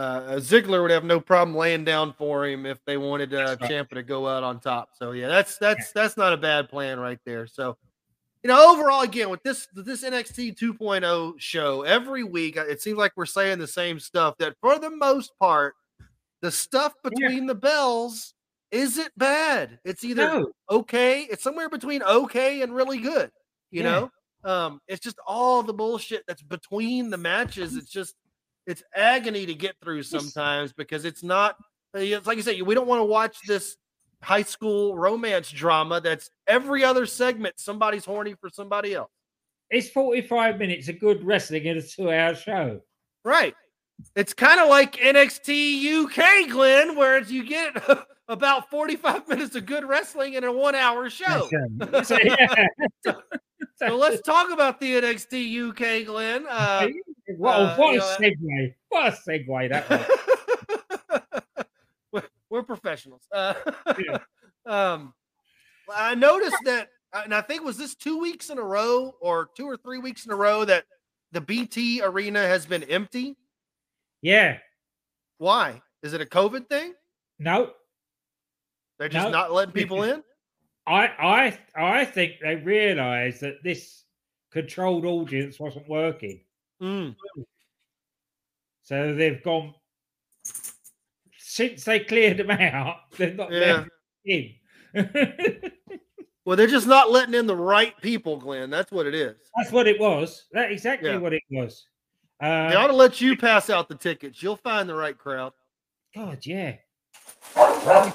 Ziggler would have no problem laying down for him if they wanted Ciampa to go out on top. So that's not a bad plan right there. So, overall, again, with this NXT 2.0 show every week, it seems like we're saying the same stuff. That for the most part, the stuff between the bells isn't bad. It's either okay, it's somewhere between okay and really good. You know, it's just all the bullshit that's between the matches. It's agony to get through sometimes because it's like you said, we don't want to watch this high school romance drama that's every other segment somebody's horny for somebody else. It's 45 minutes of good wrestling in a 2-hour show. Right. It's kind of like NXT UK, Glenn, where you get about 45 minutes of good wrestling in a 1-hour show. So let's talk about the NXT UK, Glenn. What a segue that was. We're professionals. I noticed that, and I think was this 2 weeks in a row or 2 or 3 weeks in a row that the BT Arena has been empty. Yeah. Why? Is it a COVID thing? No. They're just not letting people in? I think they realized that this controlled audience wasn't working. So they've gone since they cleared them out. They're not letting in. Well, they're just not letting in the right people, Glenn. That's what it is. That's what it was. That's exactly what it was. They ought to let you pass out the tickets. You'll find the right crowd. God, yeah. I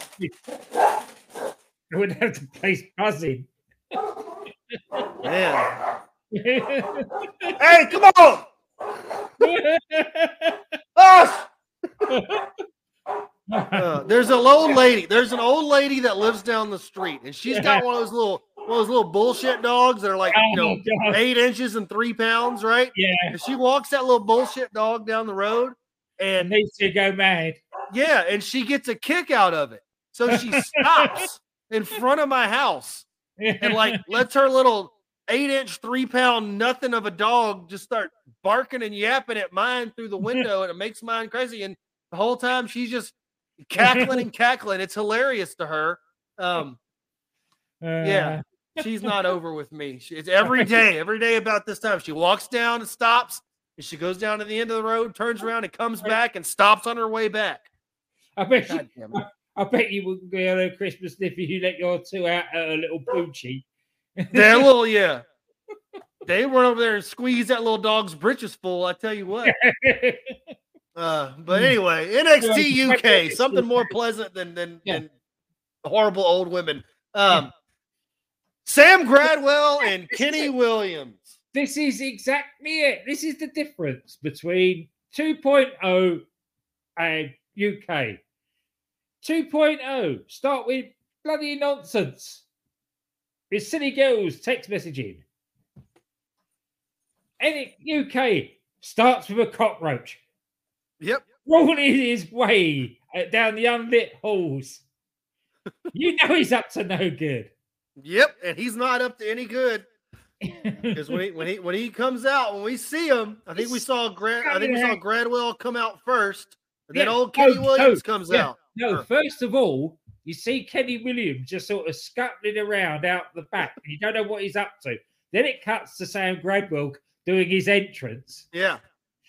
would have to place buzzing. Man. Hey, come on! There's an old lady. There's an old lady that lives down the street, and she's got one of those little bullshit dogs that are like 8 inches and 3 pounds, right? Yeah. And she walks that little bullshit dog down the road, and makes you go mad. Yeah, and she gets a kick out of it, so she stops in front of my house and like lets her little 8-inch, 3-pound, nothing of a dog just start barking and yapping at mine through the window, and it makes mine crazy. And the whole time she's just cackling and cackling. It's hilarious to her. Yeah, she's not over with me. It's every day about this time. She walks down and stops, and she goes down to the end of the road, turns around, and comes back and stops on her way back. I bet you wouldn't be on a Christmas if you let your two out at a little poochie. That little, they went over there and squeezed that little dog's britches full. I tell you what. But anyway, NXT UK, something more pleasant than horrible old women. Sam Gradwell and Kenny Williams. This is exactly it. This is the difference between 2.0 and UK. 2.0 start with bloody nonsense. It's silly girls text messaging. UK starts with a cockroach. Yep. Rolling his way down the unlit halls. You know he's up to no good. Yep, and he's not up to any good. Because when he comes out, when we see him, I think we saw Gradwell come out first, and then old Kenny Williams comes out. No, first of all, you see Kenny Williams just sort of scuttling around out the back. You don't know what he's up to. Then it cuts to Sam Gradwell doing his entrance. Yeah.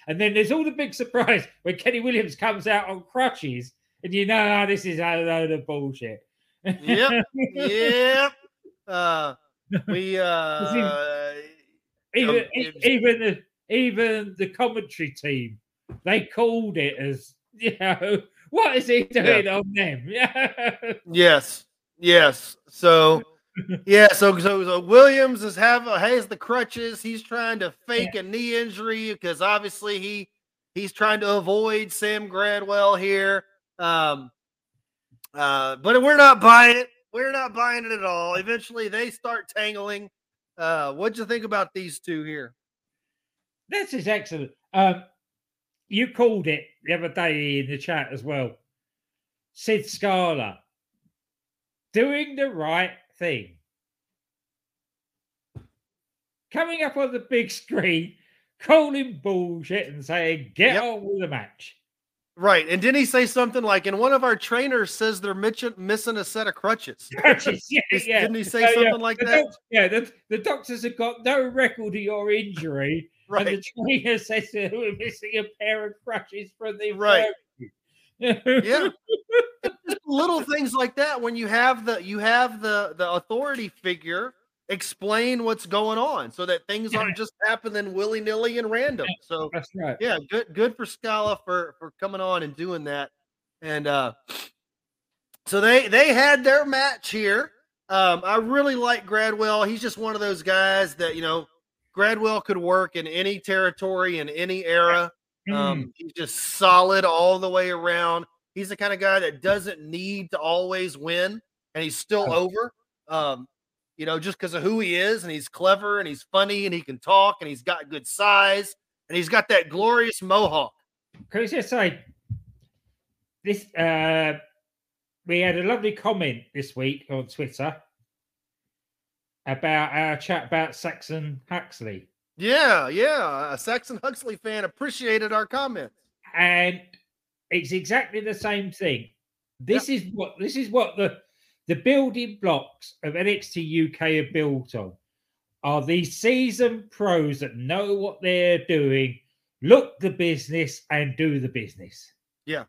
And then there's all the big surprise when Kenny Williams comes out on crutches and you know, oh, this is a load of bullshit. Yep. Yep. Even the commentary team, they called it as, you know, what is he doing on them? Yes. So Williams has the crutches. He's trying to fake a knee injury because obviously he's trying to avoid Sam Gradwell here. But we're not buying it. We're not buying it at all. Eventually, they start tangling. What'd you think about these two here? This is excellent. You called it the other day in the chat as well. Sid Scala. Doing the right thing. Coming up on the big screen, calling bullshit and saying, get on with the match. Right. And didn't he say something like, and one of our trainers says they're missing a set of crutches. Didn't he say something like that? The doctors have got no record of your injury. Right. And the trainer says we're missing a pair of crutches from the infirmary. Yeah. Little things like that when you have the authority figure explain what's going on so that things aren't just happening willy-nilly and random. So that's right. Yeah, good for Scala for coming on and doing that. And so they had their match here. I really like Gradwell. He's just one of those guys that, you know, Gradwell could work in any territory, in any era. He's just solid all the way around. He's the kind of guy that doesn't need to always win, and he's still over, you know, just because of who he is, and he's clever, and he's funny, and he can talk, and he's got good size, and he's got that glorious mohawk. Can I just say, this, we had a lovely comment this week on Twitter about our chat about Saxon Huxley. Yeah. A Saxon Huxley fan appreciated our comments. And it's exactly the same thing. This is what the building blocks of NXT UK are built on, are these seasoned pros that know what they're doing, look the business and do the business. Yeah.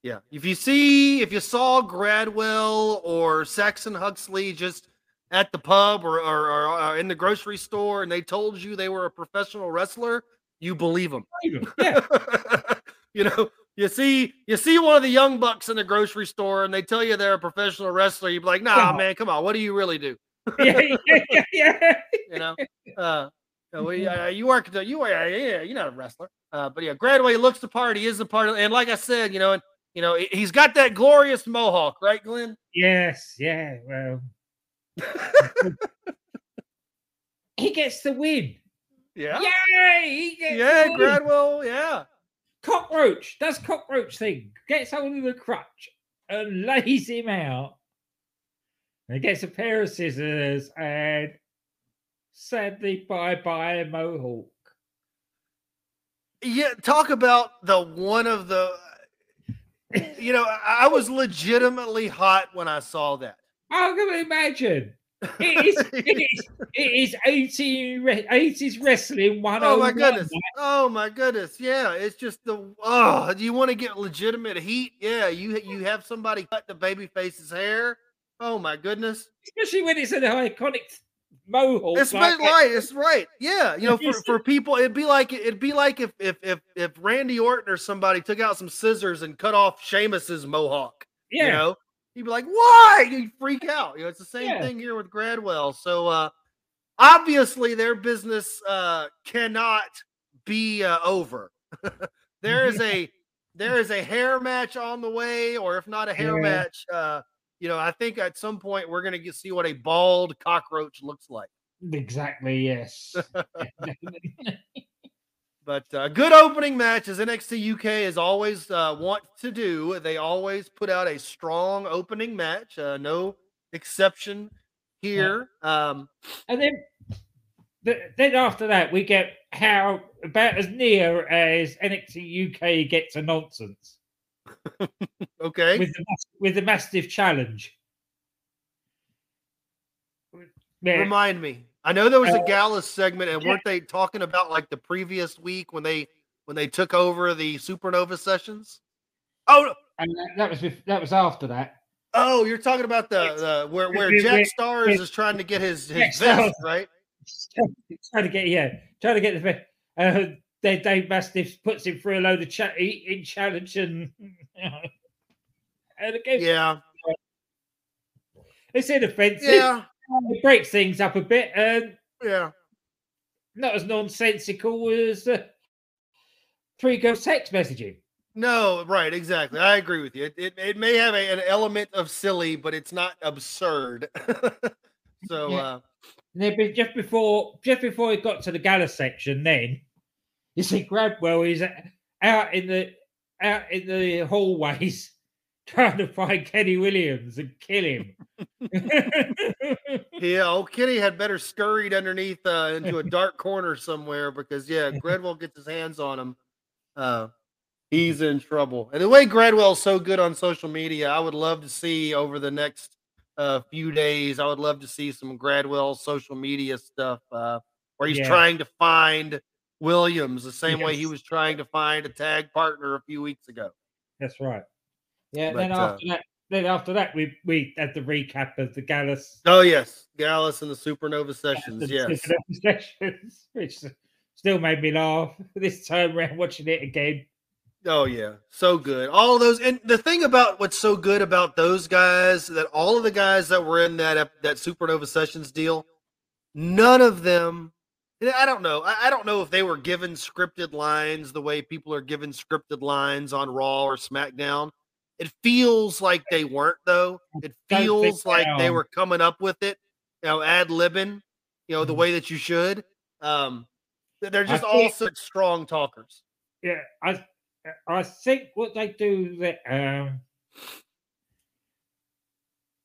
If you saw Gradwell or Saxon Huxley just at the pub or in the grocery store and they told you they were a professional wrestler, you believe them. Yeah. You know, you see one of the young bucks in the grocery store and they tell you they're a professional wrestler, you'd be like, nah, man, come on. What do you really do? Yeah. You know, you're not a wrestler. But yeah, Gradwell looks the part. He is the part of, and like I said, you know, and you know, he's got that glorious mohawk, right, Glenn? Yes. Yeah. Well, he gets the win. Yeah. Yay! He gets the win. Gradwell. Yeah. Cockroach does cockroach thing. Gets hold of the crutch and lays him out. And gets a pair of scissors and sadly bye-bye mohawk. Yeah, talk about the one of the... You know, I was legitimately hot when I saw that. I can imagine. It is 80s wrestling 101. Oh, my goodness. Oh, my goodness. Yeah, it's just the... Oh, do you want to get legitimate heat? Yeah, you have somebody cut the babyface's hair. Oh, my goodness. Especially when it's an iconic mohawk. It's like light. It's right. Yeah. You know, for people, it'd be like if Randy Orton or somebody took out some scissors and cut off Sheamus's mohawk. Yeah. You know, you'd be like, why? You'd freak out. You know, it's the same thing here with Gradwell. So obviously their business cannot be over. There is a hair match on the way, or if not a hair match, you know, I think at some point we're going to see what a bald cockroach looks like. Exactly, yes. But good opening match, as NXT UK is always want to do. They always put out a strong opening match. No exception here. Yeah. And then after that, we get how about as near as NXT UK gets a nonsense. Okay. With the massive challenge. Yeah. Remind me. I know there was a Gallus segment, and weren't they talking about like the previous week when they took over the Supernova sessions? Oh, no. And that was after that. Oh, you're talking about the where Jack Stars is trying to get his vest, right? Trying to get the vest. Dave Mastiff puts him through a load of in challenge and again, it's inoffensive. Yeah, it breaks things up a bit. Not as nonsensical as three girl sex messaging. No, right, exactly. I agree with you. It may have an element of silly, but it's not absurd. So just before it got to the gala section, then. You see, Gradwell is out in the hallways trying to find Kenny Williams and kill him. Yeah, old Kenny had better scurried underneath into a dark corner somewhere because, Gradwell gets his hands on him. He's in trouble. And the way Gradwell's so good on social media, I would love to see over the next few days, I would love to see some Gradwell social media stuff where he's trying to find Williams, the same way he was trying to find a tag partner a few weeks ago. That's right. Yeah, but, then after that, we had the recap of the Gallus. Oh yes, Gallus and the Supernova sessions. Supernova sessions, which still made me laugh this time around watching it again. Oh yeah, so good. All those, and the thing about what's so good about those guys that all of the guys that were in that Supernova sessions deal, none of them. I don't know. I don't know if they were given scripted lines the way people are given scripted lines on Raw or SmackDown. It feels like they weren't, though. It feels like they were coming up with it, you know, ad-libbing, you know, the way that you should. They're just all such strong talkers. Yeah, I think what they do that.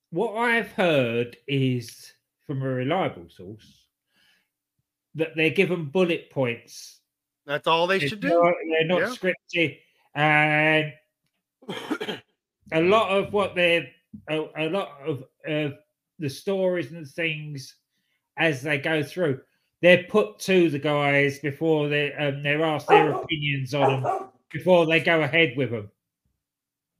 What I've heard is from a reliable source. That they're given bullet points. That's all they should do. They're not scripted, and a lot of the stories and things as they go through, they're put to the guys before they're asked their opinions on them before they go ahead with them.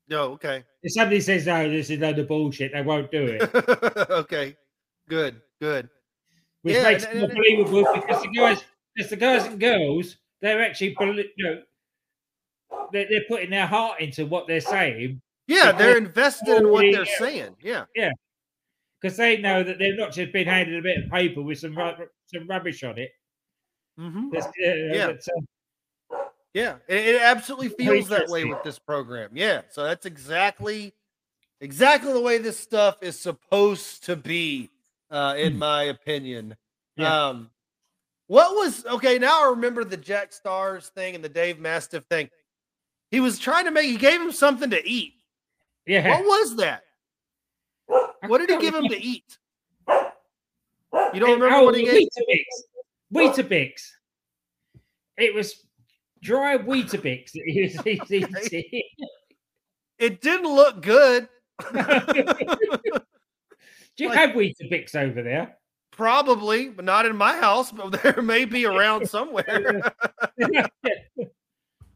No, okay. If somebody says, "No, this is a load of bullshit," they won't do it. Okay. Good, good. Which makes it more believable because the guys and girls, they're actually, they're putting their heart into what they're saying. Yeah, they're invested in what they're saying. Yeah. Yeah. Because they know that they've not just been handed a bit of paper with some rubbish on it. Mm-hmm. Yeah, it absolutely feels that way with this program. Yeah, so that's exactly the way this stuff is supposed to be, in my opinion. Yeah. Now I remember the Jack Stars thing and the Dave Mastiff thing. He was trying to he gave him something to eat. Yeah. What was that? What did he give him to eat? You don't remember what he gave? Weetabix. It was dry Weetabix. It didn't look good. Do you have Weetabix over there? Probably, but not in my house, but there may be around somewhere.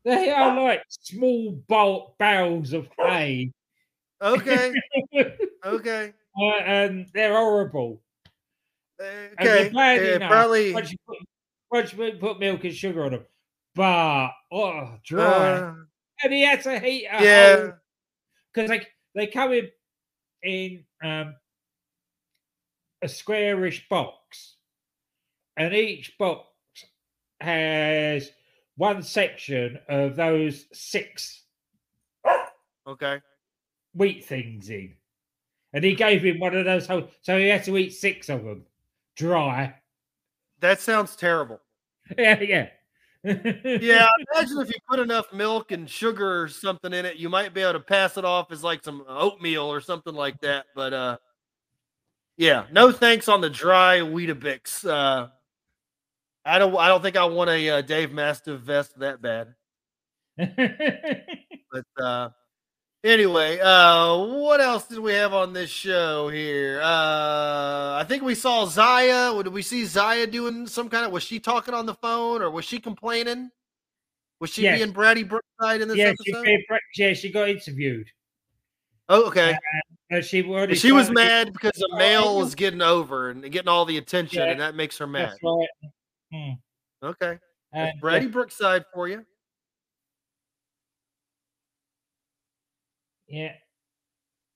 They are like small barrels of hay. Okay. Okay. They're horrible. Okay. Probably. Once we put milk and sugar on them. But, dry. And he had to heat up. Yeah. Because they come in a squarish box. And each box has one section of those 6 wheat things in. And he gave him one of those whole, so he had to eat 6 of them dry. That sounds terrible. Yeah. Yeah, I imagine if you put enough milk and sugar or something in it, you might be able to pass it off as like some oatmeal or something like that. But yeah, no thanks on the dry Weetabix. I don't think I want a Dave Mastiff vest that bad. But anyway, what else did we have on this show here? I think we saw Zaya. Did we see Zaya doing some kind of? Was she talking on the phone or was she complaining? Was she being Brady Brookside in this episode? She got interviewed. Oh, okay. She was mad because the male is getting over and getting all the attention, and that makes her mad. That's right. Okay. Brady Brookside for you. Yeah.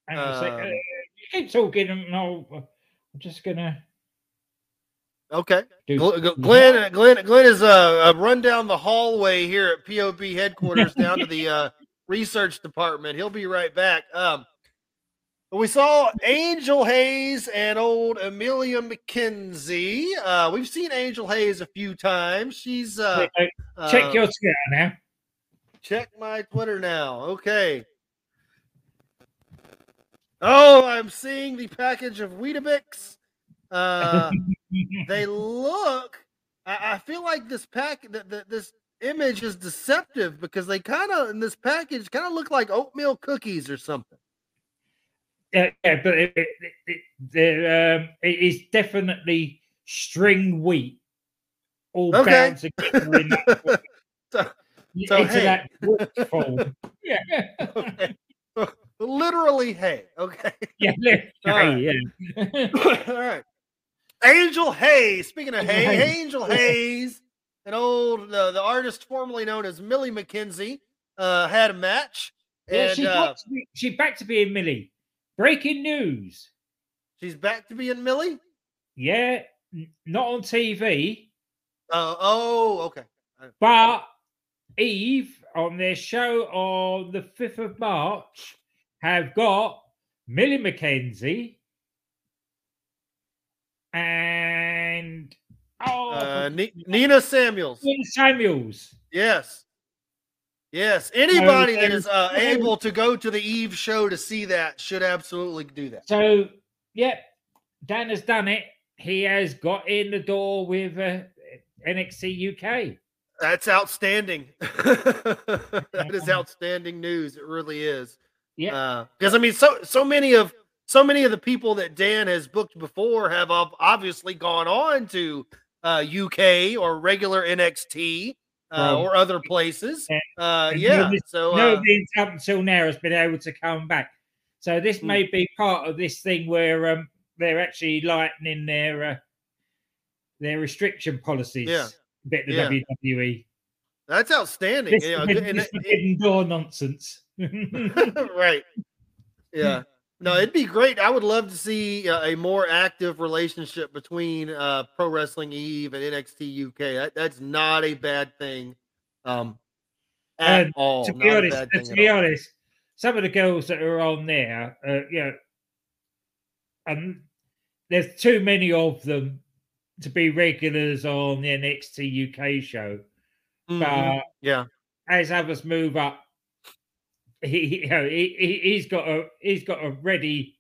Hang on a second. You keep talking. No, I'm just going to. Okay. Glenn is run down the hallway here at POB headquarters down to the research department. He'll be right back. We saw Angel Hayes and old Amelia McKenzie. We've seen Angel Hayes a few times. She's check your Twitter now. Check my Twitter now. Okay. Oh, I'm seeing the package of Weetabix. They look. I feel like this this image is deceptive because they in this package look like oatmeal cookies or something. Yeah, but it is definitely string wheat, all bound together in that way. That form. Yeah. Okay. Literally hay. Okay. Yeah. All right. Angel Hayes. Speaking of hay, Angel Hayes, an old the artist formerly known as Millie McKenzie, had a match. Yeah, and she's back to being Millie. Breaking news. She's back to being Millie? Yeah, not on TV. Okay. But Eve, on their show on the 5th of March, have got Millie McKenzie and... Nina Samuels. Nina Samuels. Yes. Yes, anybody that is able to go to the Eve show to see that should absolutely do that. So, Dan has done it. He has got in the door with NXT UK. That's outstanding. That is outstanding news. It really is. Yeah, because so many of the people that Dan has booked before have obviously gone on to UK or regular NXT. Or other places. Nobody's up until now has been able to come back. So this may be part of this thing where they're actually lightening their restriction policies a bit. WWE. That's outstanding. This, yeah, this hidden door nonsense. Right. Yeah. No, it'd be great. I would love to see a more active relationship between Pro Wrestling Eve and NXT UK. That's not a bad thing at all. To be honest, some of the girls that are on there, there's too many of them to be regulars on the NXT UK show. Mm-hmm. But as others move up, he's got a ready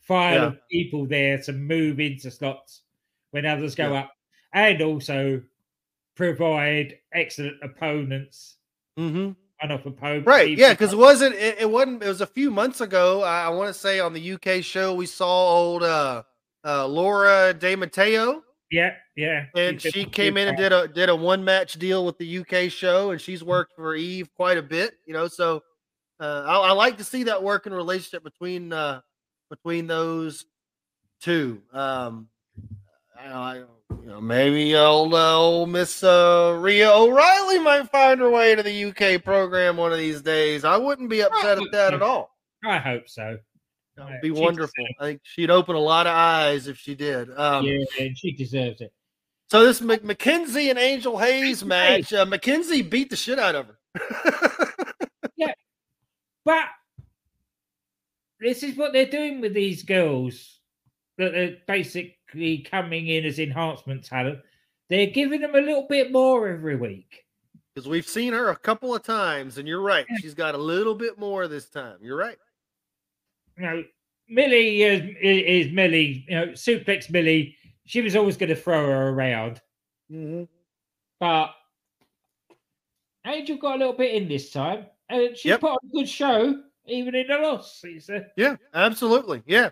file of people there to move into slots when others go up, and also provide excellent opponents. Mm-hmm. Enough opponents, right? Yeah, because it wasn't. It was a few months ago. I want to say on the UK show we saw old Laura De Matteo. Yeah, and she came in and did a one match deal with the UK show, and she's worked for Eve quite a bit. You know, so. I like to see that working relationship between those two. Maybe old Miss Rhea O'Reilly might find her way to the UK program one of these days. I wouldn't be upset at that at all. I hope so. That would be wonderful. I think she'd open a lot of eyes if she did. And she deserves it. So this McKenzie and Angel Hayes match, McKenzie beat the shit out of her. But this is what they're doing with these girls that are basically coming in as enhancement talent. They're giving them a little bit more every week. Because we've seen her a couple of times, and you're right. She's got a little bit more this time. You're right. You know, Millie is Millie. You know, Suplex Millie. She was always going to throw her around. Mm-hmm. But Angel got a little bit in this time. And she put on a good show, even in a loss. Yeah, absolutely. Yeah.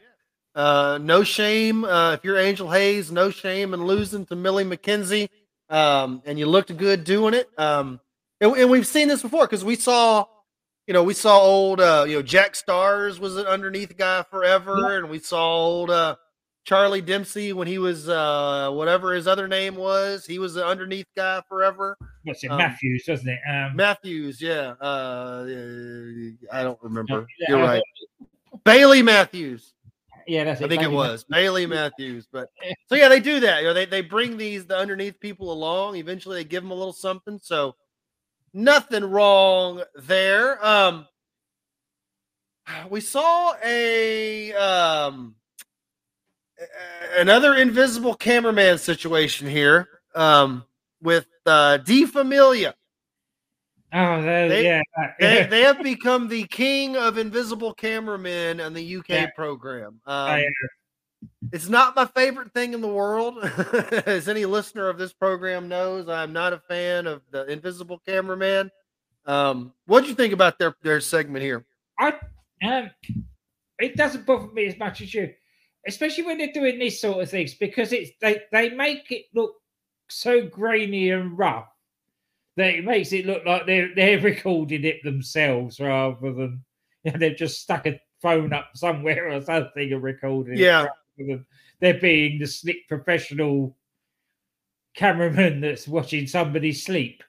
No shame. If you're Angel Hayes, no shame in losing to Millie McKenzie. And you looked good doing it. And we've seen this before because we saw old, Jack Stars was an underneath guy forever. Yeah. And we saw old Charlie Dempsey when he was whatever his other name was. He was the underneath guy forever. What's it? Matthews, wasn't it? Matthews, yeah. I don't remember. You're right. Bailey Matthews. Yeah, that's it. I think Bailey it was. Bailey Matthews. But so yeah, they do that. You know, they bring the underneath people along. Eventually, they give them a little something. So nothing wrong there. We saw a. Another invisible cameraman situation here with De Familia. Oh, they have become the king of invisible cameramen in the UK program. It's not my favorite thing in the world. As any listener of this program knows, I'm not a fan of the invisible cameraman. What do you think about their segment here? It doesn't bother me as much as you. Especially when they're doing these sort of things, because they make it look so grainy and rough that it makes it look like they've recorded it themselves rather than they've just stuck a phone up somewhere or something and recorded it. Yeah, they're being the slick professional cameraman that's watching somebody sleep.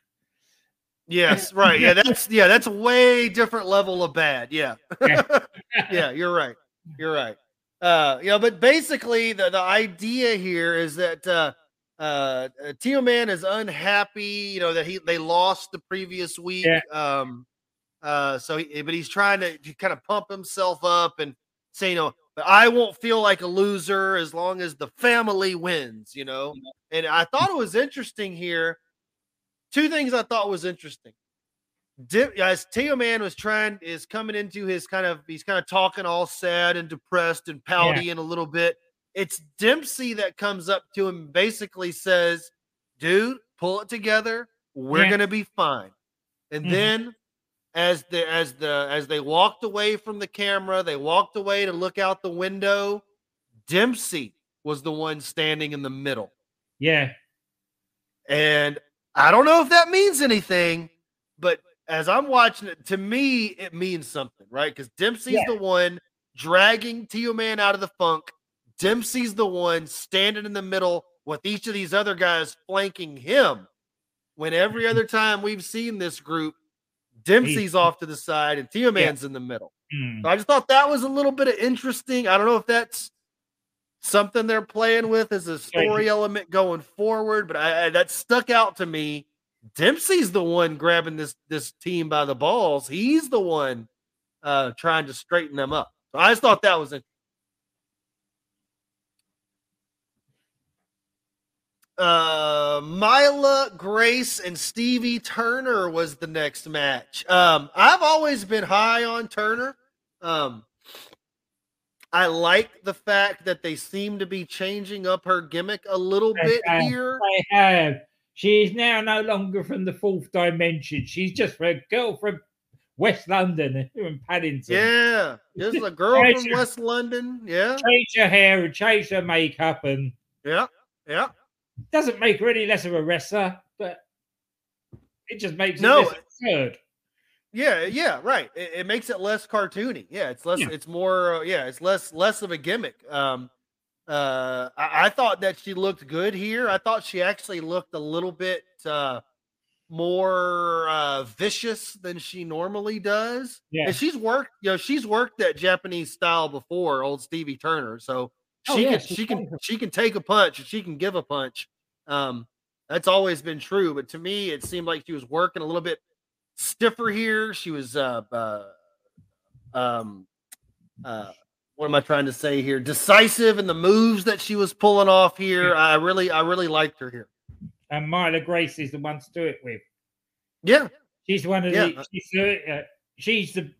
Yes, right. Yeah, that's a way different level of bad. Yeah. Yeah, you're right. You're right. But basically the idea here is that Tio Man is unhappy, that they lost the previous week. Yeah. But he's trying to kind of pump himself up and say, but I won't feel like a loser as long as the family wins, Yeah. And I thought it was interesting here. Two things I thought was interesting. As Tio Man is coming into his he's kind of talking all sad and depressed and pouty in a little bit. It's Dempsey that comes up to him and basically says, dude, pull it together. We're going to be fine. And then as they walked away from the camera, they walked away to look out the window. Dempsey was the one standing in the middle. Yeah. And I don't know if that means anything, but as I'm watching it, to me, it means something, right? Because Dempsey's the one dragging Tio Man out of the funk. Dempsey's the one standing in the middle with each of these other guys flanking him. When every other time we've seen this group, Dempsey's off to the side and Tio Man's in the middle. So I just thought that was a little bit of interesting. I don't know if that's something they're playing with as a story element going forward, but that stuck out to me. Dempsey's the one grabbing this team by the balls. He's the one trying to straighten them up. So I just thought that was interesting. Myla Grace and Stevie Turner was the next match. I've always been high on Turner. I like the fact that they seem to be changing up her gimmick a little bit here. They have. She is now no longer from the fourth dimension. She's just a girl from West London and Paddington. Yeah, just a girl from West London. Yeah, change her hair and change her makeup and yeah. Doesn't make her any less of a wrestler, but it just makes it absurd. Yeah, right. It makes it less cartoony. Yeah, it's less. Yeah. It's more. It's less of a gimmick. I thought that she looked good here. I thought she actually looked a little bit more vicious than she normally does. Yeah, and she's worked that Japanese style before, old Stevie Turner. So. She can take a punch and she can give a punch. That's always been true. But to me, it seemed like she was working a little bit stiffer here. She was what am I trying to say here? Decisive in the moves that she was pulling off here. I really liked her here. And Myla Grace is the one to do it with. Yeah, she's one of the. She's the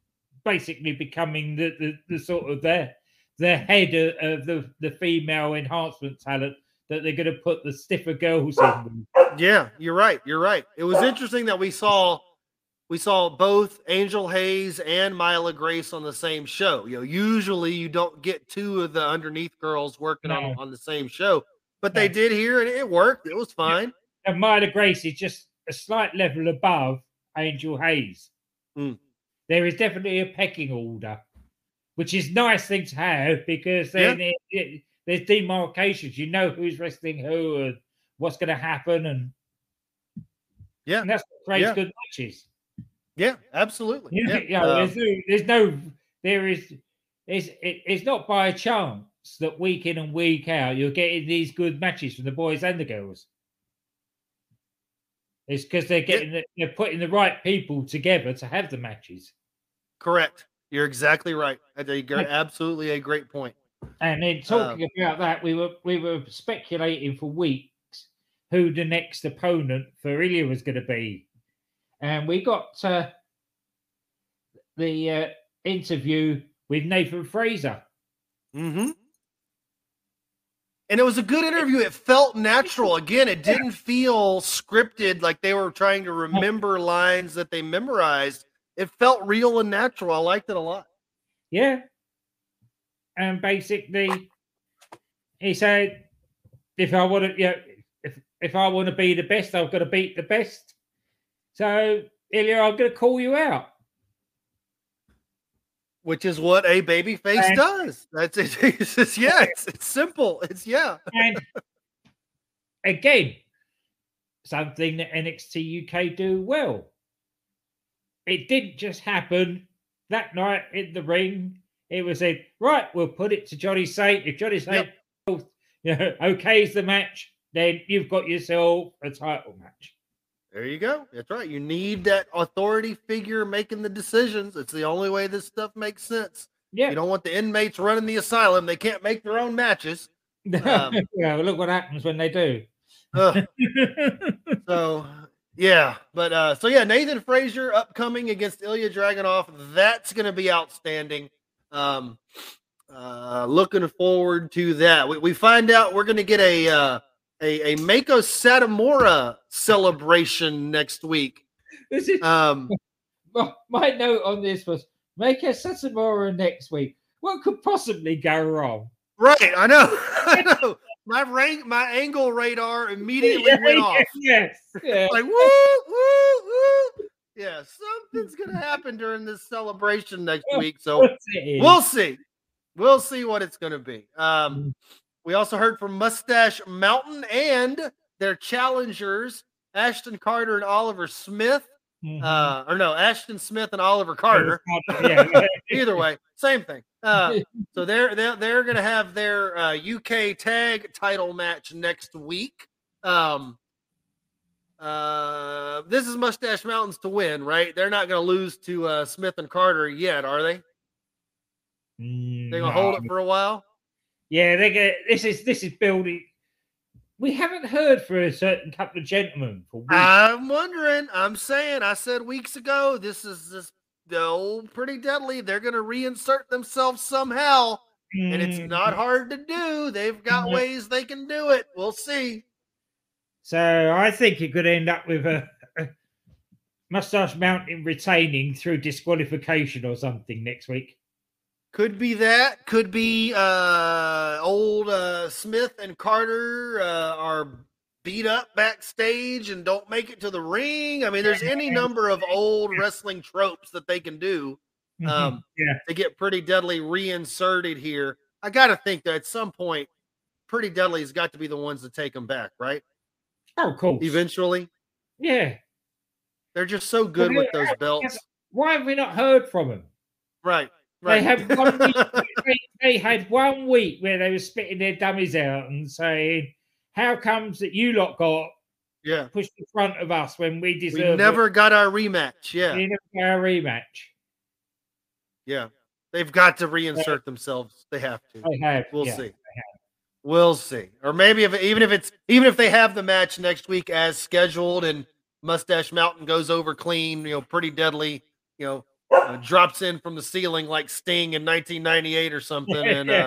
basically becoming the sort of the head of the female enhancement talent that they're going to put the stiffer girls in. Yeah, you're right. It was interesting that we saw both Angel Hayes and Myla Grace on the same show. You know, usually you don't get two of the underneath girls working on the same show, but they did here and it worked. It was fine. And Myla Grace is just a slight level above Angel Hayes. There is definitely a pecking order, which is a nice thing to have because then there's demarcations. You know who's wrestling who and what's going to happen. And that's what creates good matches. Yeah, absolutely. It's not by chance that week in and week out you're getting these good matches from the boys and the girls. It's because they're putting the right people together to have the matches. Correct. You're exactly right. You're absolutely a great point. And in talking about that, we were speculating for weeks who the next opponent for Ilja was going to be, and we got the interview with Nathan Fraser. Mm-hmm. And it was a good interview. It felt natural. Again, it didn't feel scripted, like they were trying to remember lines that they memorized. It felt real and natural. I liked it a lot. Yeah. And basically, he said, if I want to be the best, I've got to beat the best. So, Ilja, I'm going to call you out. Which is what a babyface does. That's it. It's just, it's simple. And again, something that NXT UK do well. It didn't just happen that night in the ring. It was said, right, we'll put it to Johnny Saint. If Johnny Saint okay's the match, then you've got yourself a title match. There you go. That's right. You need that authority figure making the decisions. It's the only way this stuff makes sense. Yeah. You don't want the inmates running the asylum. They can't make their own matches. Look what happens when they do. Nathan Fraser upcoming against Ilja Dragunov. That's going to be outstanding. Looking forward to that. We find out we're going to get a Mako Satomura celebration next week. This is, my note on this was Mako Satomura next week. What could possibly go wrong? Right, I know. My angle radar immediately went off. Yes. Like woo. Yeah, something's gonna happen during this celebration next week. So we'll see. We'll see what it's going to be. We also heard from Mustache Mountain and their challengers, Ashton Carter and Oliver Smith. Ashton Smith and Oliver Carter. Either way, same thing. So they're going to have their UK tag title match next week. This is Mustache Mountain's to win, right? They're not going to lose to Smith and Carter yet, are they? They're going to hold it for a while. Yeah, they get this is building. We haven't heard for a certain couple of gentlemen for weeks. I'm wondering. I'm saying. I said weeks ago. This is Pretty Deadly. They're going to reinsert themselves somehow, and it's not hard to do. They've got ways they can do it. We'll see. So I think it could end up with a Mustache Mountain retaining through disqualification or something next week. Could be that. Could be old Smith and Carter are beat up backstage and don't make it to the ring. I mean, there's any number of old wrestling tropes that they can do to get Pretty Deadly reinserted here. I got to think that at some point, Pretty Deadly's got to be the ones to take them back, right? Oh, cool. Eventually. Yeah. They're just so good with those belts. Why have we not heard from them? Right. Right. They had one week where they were spitting their dummies out and saying, how comes that you lot got pushed in front of us when we deserve it? We never got our rematch. Yeah. We never got our rematch. Yeah. They've got to reinsert themselves. They have to. They have. We'll see. We'll see. Or maybe even if they have the match next week as scheduled and Mustache Mountain goes over clean, Pretty Deadly, drops in from the ceiling like Sting in 1998 or something, and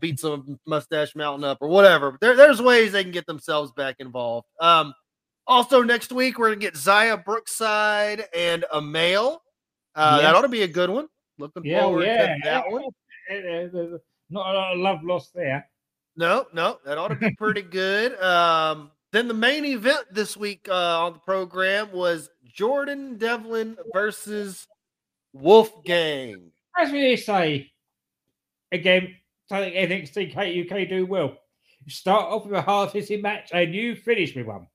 beats a Mustache Mountain up or whatever. But there's ways they can get themselves back involved. Also next week we're gonna get Zaya Brookside and Amael. That ought to be a good one. Looking forward to that one. Not a lot of love lost there. No, that ought to be pretty good. Then the main event this week on the program was Jordan Devlin versus Wolfgang. As we say, again, I think NXT UK do well. You start off with a hard-hitting match and you finish with one.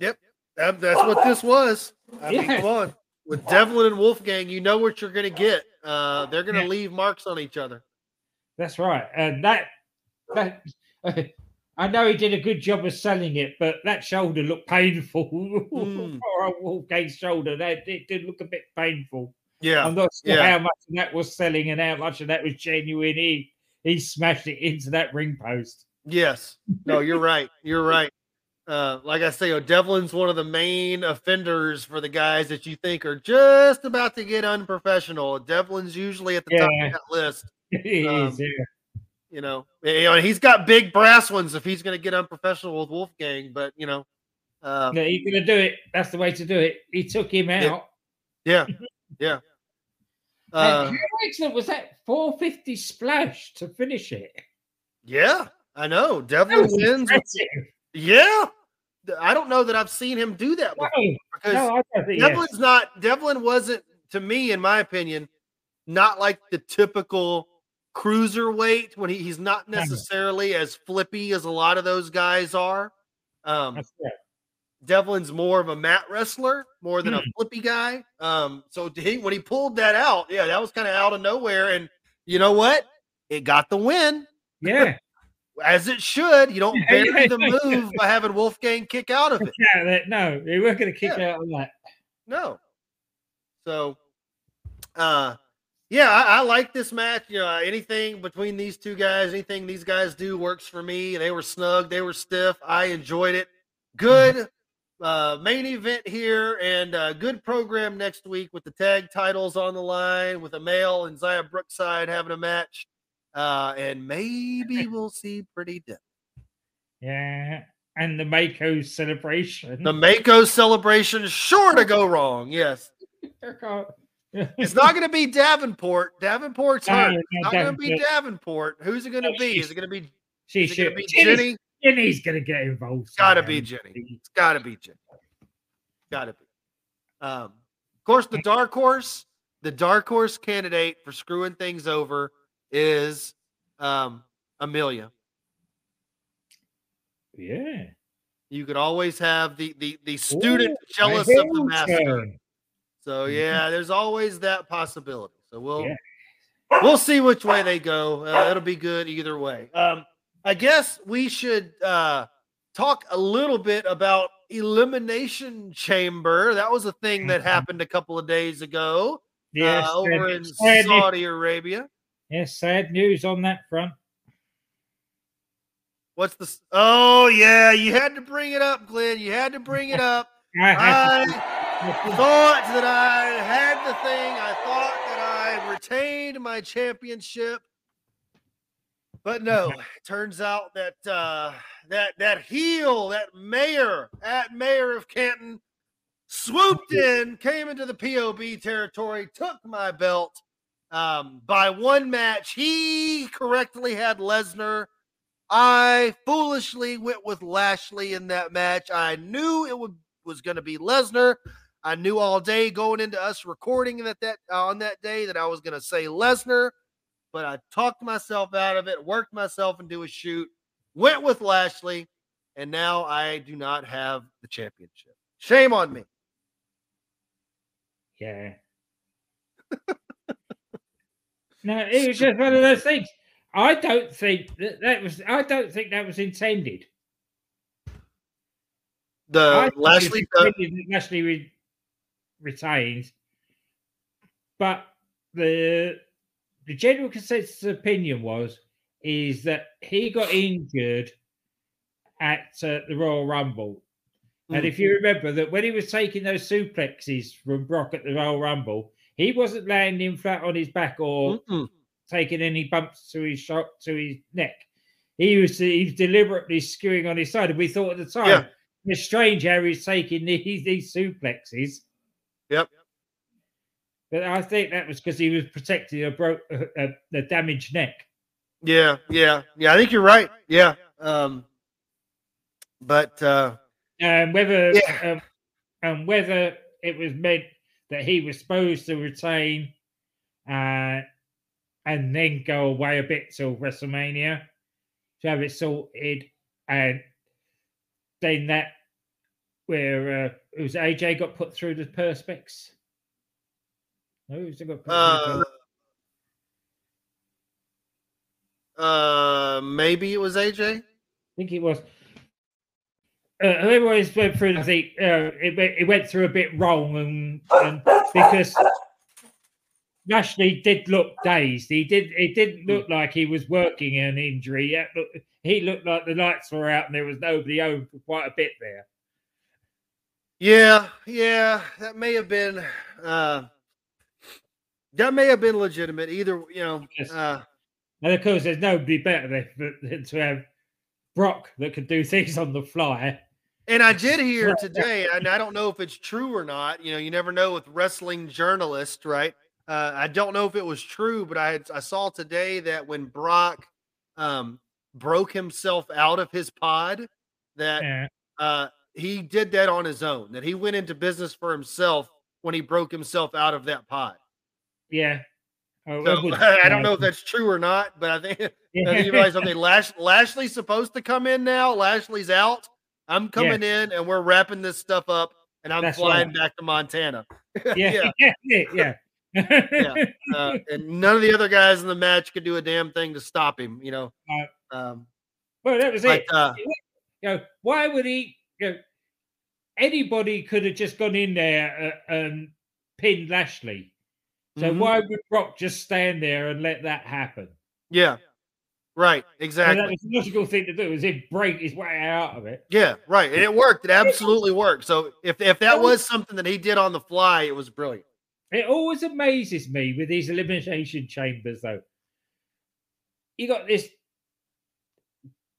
Yep, that's what this was. I mean, come on. With Devlin and Wolfgang, you know what you're going to get. They're going to leave marks on each other. That's right. And that I know he did a good job of selling it, but that shoulder looked painful. Wolfgang's shoulder, it did look a bit painful. Yeah. I'm not sure how much of that was selling and how much of that was genuine. He smashed it into that ring post. Yes. No, you're right. You're right. Like I say, Devlin's one of the main offenders for the guys that you think are just about to get unprofessional. Devlin's usually at the top of that list. He's got big brass ones if he's going to get unprofessional with Wolfgang, but he's going to do it. That's the way to do it. He took him out. Yeah. How excellent was that 450 splash to finish it? Yeah, I know. Devlin wins. Yeah, I don't know that I've seen him do that before because Devlin wasn't, to me, in my opinion, not like the typical cruiserweight when he's not necessarily as flippy as a lot of those guys are. Devlin's more of a mat wrestler, more than a flippy guy. So when he pulled that out, that was kind of out of nowhere. And you know what? It got the win. Yeah. As it should. You don't bury the move by having Wolfgang kick out of it. Yeah, no, they weren't going to kick out of that. No. So, I like this match. Anything between these two guys, anything these guys do works for me. They were snug. They were stiff. I enjoyed it. Good main event here and a good program next week with the tag titles on the line with Amael and Zaya Brookside having a match. And maybe we'll see Pretty Deadly. Yeah. And the Mako celebration. The Mako celebration is sure to go wrong. Yes. It's not going to be Davenport. Davenport's hurt. It's not going to be Davenport. Who's it going to be? Is it going to be? Is it going to be Jenny? Jenny's going to get involved. It's got to be Jenny. It's got to be Jenny. Got to be. Of course, the dark horse candidate for screwing things over is Amelia. Yeah. You could always have the student jealous of the master. So, yeah, there's always that possibility. So we'll see which way they go. It'll be good either way. I guess we should talk a little bit about Elimination Chamber. That was a thing that happened a couple of days ago over in Saudi Arabia. Yes, sad news on that front. What's the... Oh, yeah, you had to bring it up, Glenn. You had to bring it up. I thought that I had the thing. I thought that I retained my championship. But no, it turns out that that heel, that mayor of Canton, swooped in, came into the POB territory, took my belt by one match. He correctly had Lesnar. I foolishly went with Lashley in that match. I knew it was going to be Lesnar. I knew all day going into us recording that on that day that I was going to say Lesnar, but I talked myself out of it, worked myself into a shoot, went with Lashley, and now I do not have the championship. Shame on me. Yeah. No, it was just one of those things. I don't think that was intended. Lashley retained, but the general consensus opinion is that he got injured at the Royal Rumble, and if you remember that when he was taking those suplexes from Brock at the Royal Rumble, he wasn't landing flat on his back or. Mm-mm. Taking any bumps to his neck. He was deliberately skewing on his side. And we thought at the time, it's strange how he's taking these suplexes. Yep. But I think that was because he was protecting a damaged neck. Yeah. I think you're right. Yeah. Whether it was meant that he was supposed to retain, and then go away a bit till WrestleMania to have it sorted. And then it was AJ got put through the perspex. Who's got put through the maybe it was AJ? I think it was. Whoever it went through, I think it went through a bit wrong and because... Lashley did look dazed. It didn't look like he was working an injury. He looked like the lights were out and there was nobody home for quite a bit there. Yeah. That may have been legitimate. Either, you know. Yes. And of course, there's nobody better than to have Brock that could do things on the fly. And I did hear today, and I don't know if it's true or not. You know, you never know with wrestling journalists, right? I don't know if it was true, but I saw today that when Brock broke himself out of his pod, that he did that on his own, that he went into business for himself when he broke himself out of that pod. Yeah. I don't know if that's true or not, but I think you realize something. Lashley's supposed to come in now. Lashley's out. I'm coming in, and we're wrapping this stuff up, and I'm flying back to Montana. Yeah. And none of the other guys in the match could do a damn thing to stop him, you know. That was it. Why would he? Anybody could have just gone in there and pinned Lashley. So why would Brock just stand there and let that happen? Yeah, right, exactly. And that was the logical thing to do. Is it break his way out of it? Yeah, right, and it worked. It absolutely worked. So if that was something that he did on the fly, it was brilliant. It always amazes me with these elimination chambers, though. You got this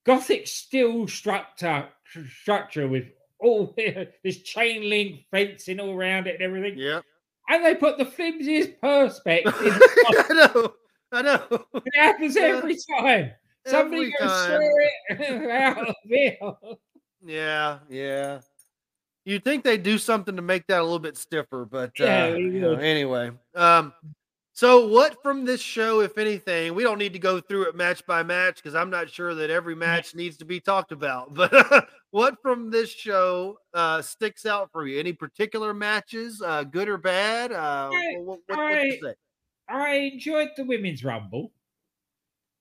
gothic steel structure with all this chain link fencing all around it and everything. Yeah. And they put the flimsiest perspex in. I know. It happens every time. Somebody goes through it out of it. Yeah. You'd think they'd do something to make that a little bit stiffer, but anyway. So what from this show, if anything, we don't need to go through it match by match because I'm not sure that every match needs to be talked about. But what from this show sticks out for you? Any particular matches, good or bad? What do you say? I enjoyed the women's rumble.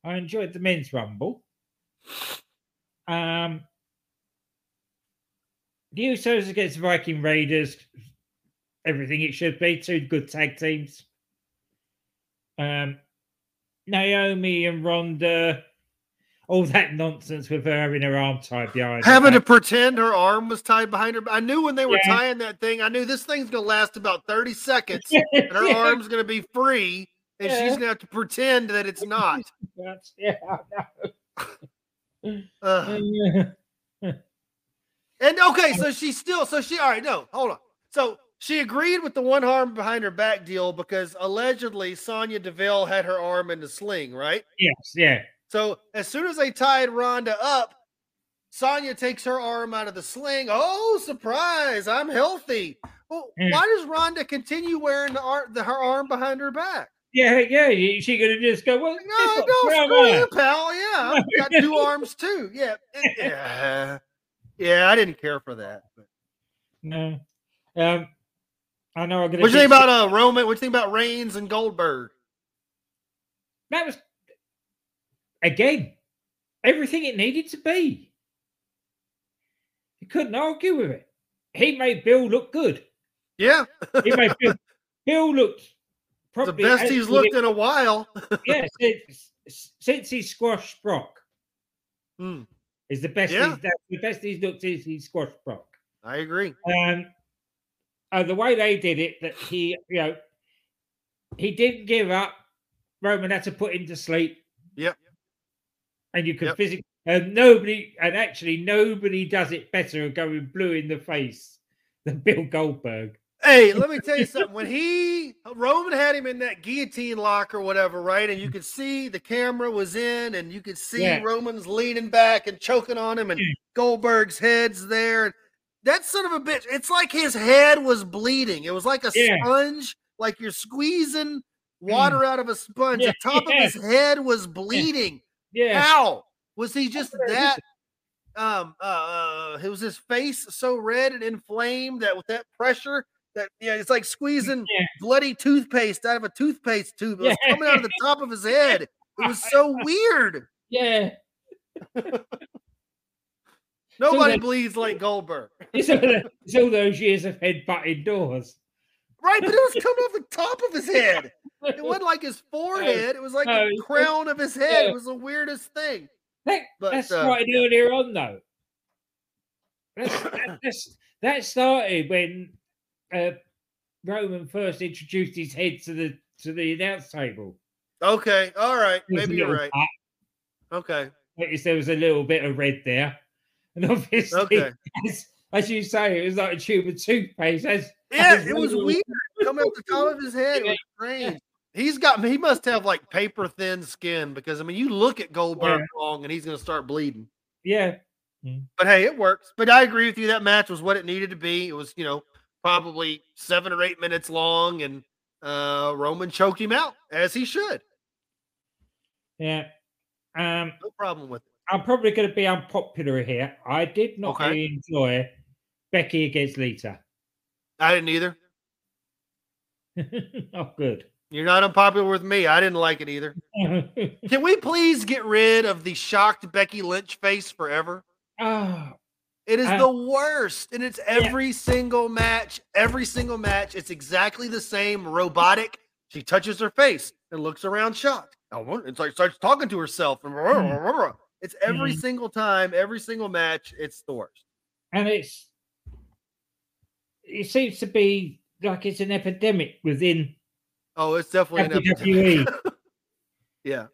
I enjoyed the men's rumble. The Usos against the Viking Raiders, everything it should be. Two good tag teams. Naomi and Ronda, all that nonsense with her having her arm tied behind her. Having to pretend her arm was tied behind her. I knew when they were tying that thing, I knew this thing's going to last about 30 seconds and her arm's going to be free and she's going to have to pretend that it's not. Yeah, I know. And okay, so she's still, all right, no, hold on. So she agreed with the one arm behind her back deal because allegedly Sonya Deville had her arm in the sling, right? Yes, yeah. So as soon as they tied Ronda up, Sonya takes her arm out of the sling. Oh, surprise, I'm healthy. Well, why does Ronda continue wearing her arm behind her back? Yeah, yeah, she could have just go, well, no, screw you, pal, yeah, I've got two arms too. Yeah, yeah, yeah, I didn't care for that. But. No. I know I'm gonna what do you think about Roman? What do you think about Reigns and Goldberg? That was again everything it needed to be. You couldn't argue with it. He made Bill look good. Yeah, he made Bill look probably the best he's looked in a while. Yeah, since he squashed Brock, is the best. Yeah. The best he's looked since he squashed Brock. I agree. The way they did it, that he, you know, he didn't give up. Roman had to put him to sleep. Yep. And you could physically, and actually nobody does it better of going blue in the face than Bill Goldberg. Hey, let me tell you something. When Roman had him in that guillotine lock or whatever, right? And you could see the camera was in and you could see Roman's leaning back and choking on him and Goldberg's head's there. That son of a bitch, it's like his head was bleeding. It was like a sponge, like you're squeezing water out of a sponge. The top of his head was bleeding. Yeah. How? Was he just that? Was his face so red and inflamed that with that pressure that, it's like squeezing bloody toothpaste out of a toothpaste tube. It was coming out of the top of his head. It was so weird. Yeah. Nobody bleeds like Goldberg. It's all those years of headbutting doors. Right, but it was coming off the top of his head. It wasn't like his forehead. It was like the crown of his head. It was the weirdest thing. That's right earlier on, though. That started when Roman first introduced his head to the announce table. Okay, all right. Maybe you're right. Cut. Okay. There was a little bit of red there. And obviously, as you say, it was like a tube of toothpaste. It was weird. Coming off the top of his head. It was strange. He must have like paper thin skin because, I mean, you look at Goldberg long and he's going to start bleeding. Yeah. But hey, it works. But I agree with you. That match was what it needed to be. It was, probably 7 or 8 minutes long and Roman choked him out as he should. Yeah. No problem with it. I'm probably going to be unpopular here. I did not really enjoy Becky against Lita. I didn't either. Not good. You're not unpopular with me. I didn't like it either. Can we please get rid of the shocked Becky Lynch face forever? Oh, it is the worst. And it's every single match. Every single match. It's exactly the same robotic. She touches her face and looks around shocked. It's like starts talking to herself. And it's every single time, every single match, it's the worst. And it seems to be like it's an epidemic within. Oh, it's definitely WWE. An epidemic. Yeah.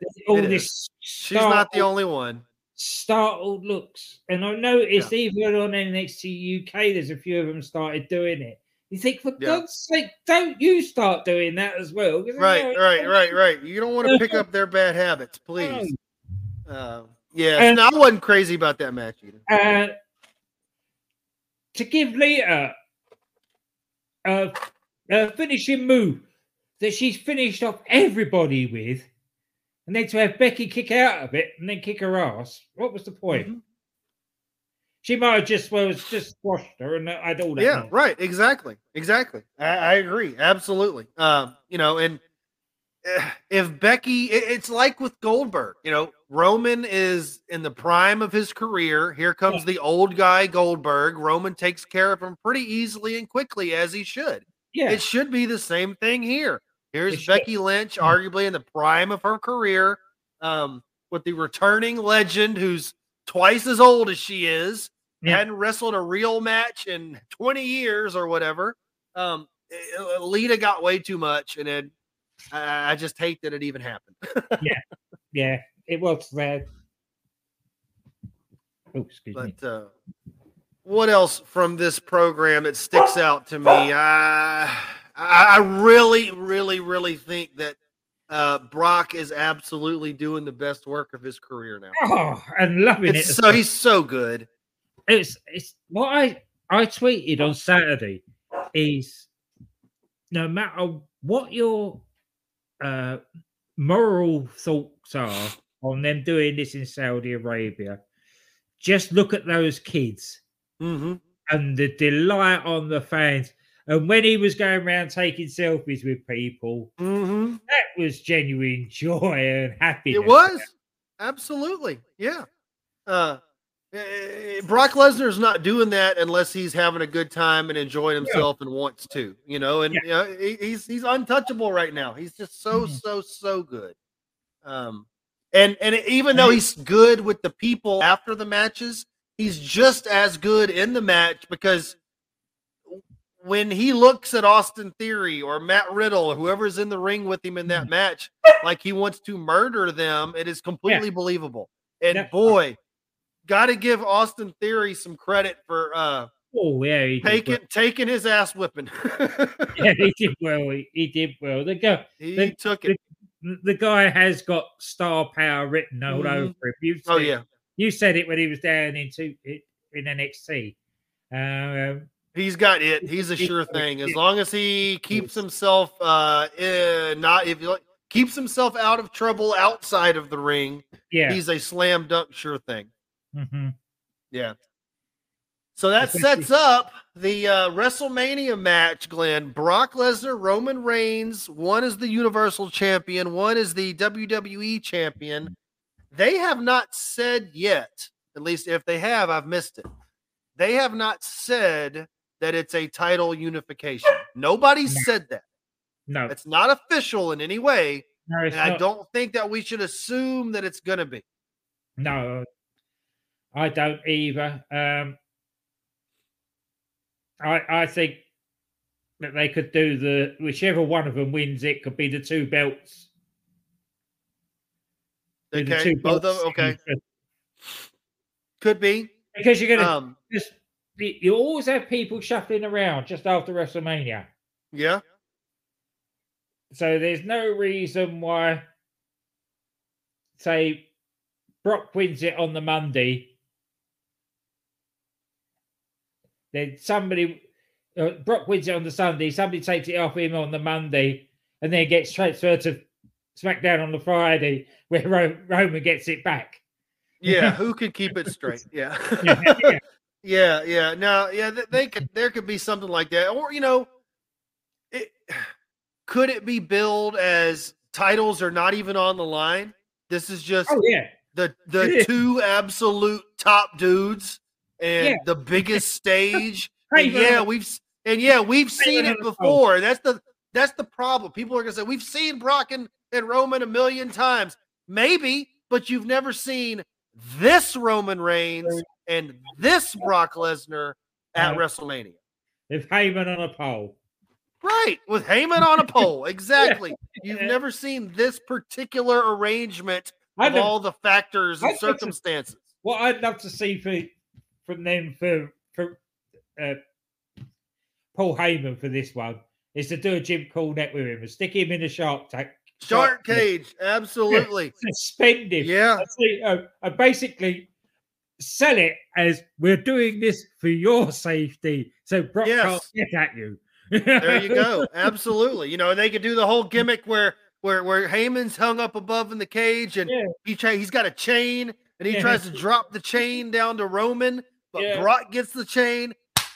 She's not the only one. Startled looks. And I noticed even on NXT UK, there's a few of them started doing it. You think, for God's sake, don't you start doing that as well. Right. You don't want to pick up their bad habits, please. No. And I wasn't crazy about that match either. To give Lita a finishing move that she's finished off everybody with, and then to have Becky kick out of it and then kick her ass. What was the point? Mm-hmm. She might have just, well, just squashed her and I'd all that. Yeah, money. Right. Exactly. Exactly. I agree. Absolutely. You know, and if Becky, it's like with Goldberg, you know, Roman is in the prime of his career. Here comes the old guy Goldberg. Roman takes care of him pretty easily and quickly, as he should. Yeah. It should be the same thing here. Here's Becky Lynch, arguably in the prime of her career, with the returning legend who's twice as old as she is, hadn't wrestled a real match in 20 years or whatever. Lita got way too much, and it, I just hate that it even happened. Yeah, it was bad. Oh, excuse me. But what else from this program that sticks out to me? I really, really, really think that Brock is absolutely doing the best work of his career now. Oh, and loving it. So he's so good. It's what I tweeted on Saturday is no matter what your moral thoughts are on them doing this in Saudi Arabia, just look at those kids and the delight on the fans. And when he was going around taking selfies with people, that was genuine joy and happiness. It was. Absolutely. Yeah. Brock Lesnar's not doing that unless he's having a good time and enjoying himself and wants to, you know, and you know, he's untouchable right now. He's just so good. And even though he's good with the people after the matches, he's just as good in the match, because when he looks at Austin Theory or Matt Riddle or whoever's in the ring with him in that match, like he wants to murder them, it is completely believable. And boy, got to give Austin Theory some credit for taking his ass whipping. He did well. He did well. The guy has got star power written all over him. You said it when he was down in NXT. He's got it. He's a sure thing. As long as he keeps himself keeps himself out of trouble outside of the ring, he's a slam dunk sure thing. Yeah. So that sets up the WrestleMania match, Glenn. Brock Lesnar, Roman Reigns. One is the Universal Champion. One is the WWE Champion. They have not said yet, at least if they have, I've missed it. They have not said that it's a title unification. Nobody said that. No. It's not official in any way. No, it's not. I don't think that we should assume that it's going to be. No, I don't either. I think that they could do whichever one of them wins, it could be the two belts. Okay, both of them. Could be. Because you're going to you always have people shuffling around just after WrestleMania. Yeah. So there's no reason why, say, Brock wins it on the Monday. Then Brock wins it on the Sunday. Somebody takes it off him on the Monday and then gets transferred to SmackDown on the Friday, where Roman gets it back. Yeah, who could keep it straight? Yeah. No, they could. There could be something like that, or you know, could it be billed as titles are not even on the line? This is just the two absolute top dudes and the biggest stage. We've seen it before. That's the problem. People are gonna say we've seen Brock and Roman a million times, maybe, but you've never seen this Roman Reigns and this Brock Lesnar at WrestleMania. With Heyman on a pole. Right, with Heyman on a pole. Exactly. You've never seen this particular arrangement of all the factors and circumstances. What I'd love to see from them for Paul Heyman for this one is to do a Jim Cornette with him and stick him in a shark cage, absolutely. Suspend him. Yeah. I basically sell it as we're doing this for your safety, so Brock can't get at you. There you go. Absolutely. You know, they could do the whole gimmick where Heyman's hung up above in the cage, and he's got a chain, and he tries to drop the chain down to Roman, but Brock gets the chain.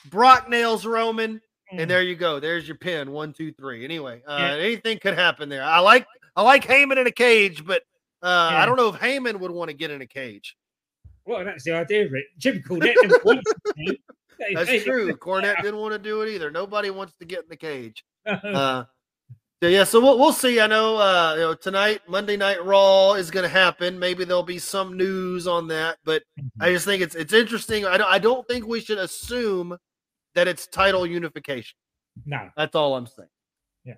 Brock nails Roman, and there you go. There's your pin. 1, 2, 3. Anyway, anything could happen there. I like Heyman in a cage, but I don't know if Heyman would want to get in a cage. Well, that's the idea of it. Jim Cornette didn't want to. That's true. Cornette didn't want to do it either. Nobody wants to get in the cage. So we'll see. I know, tonight, Monday Night Raw is going to happen. Maybe there'll be some news on that, but I just think it's interesting. I don't think we should assume that it's title unification. No. That's all I'm saying. Yeah.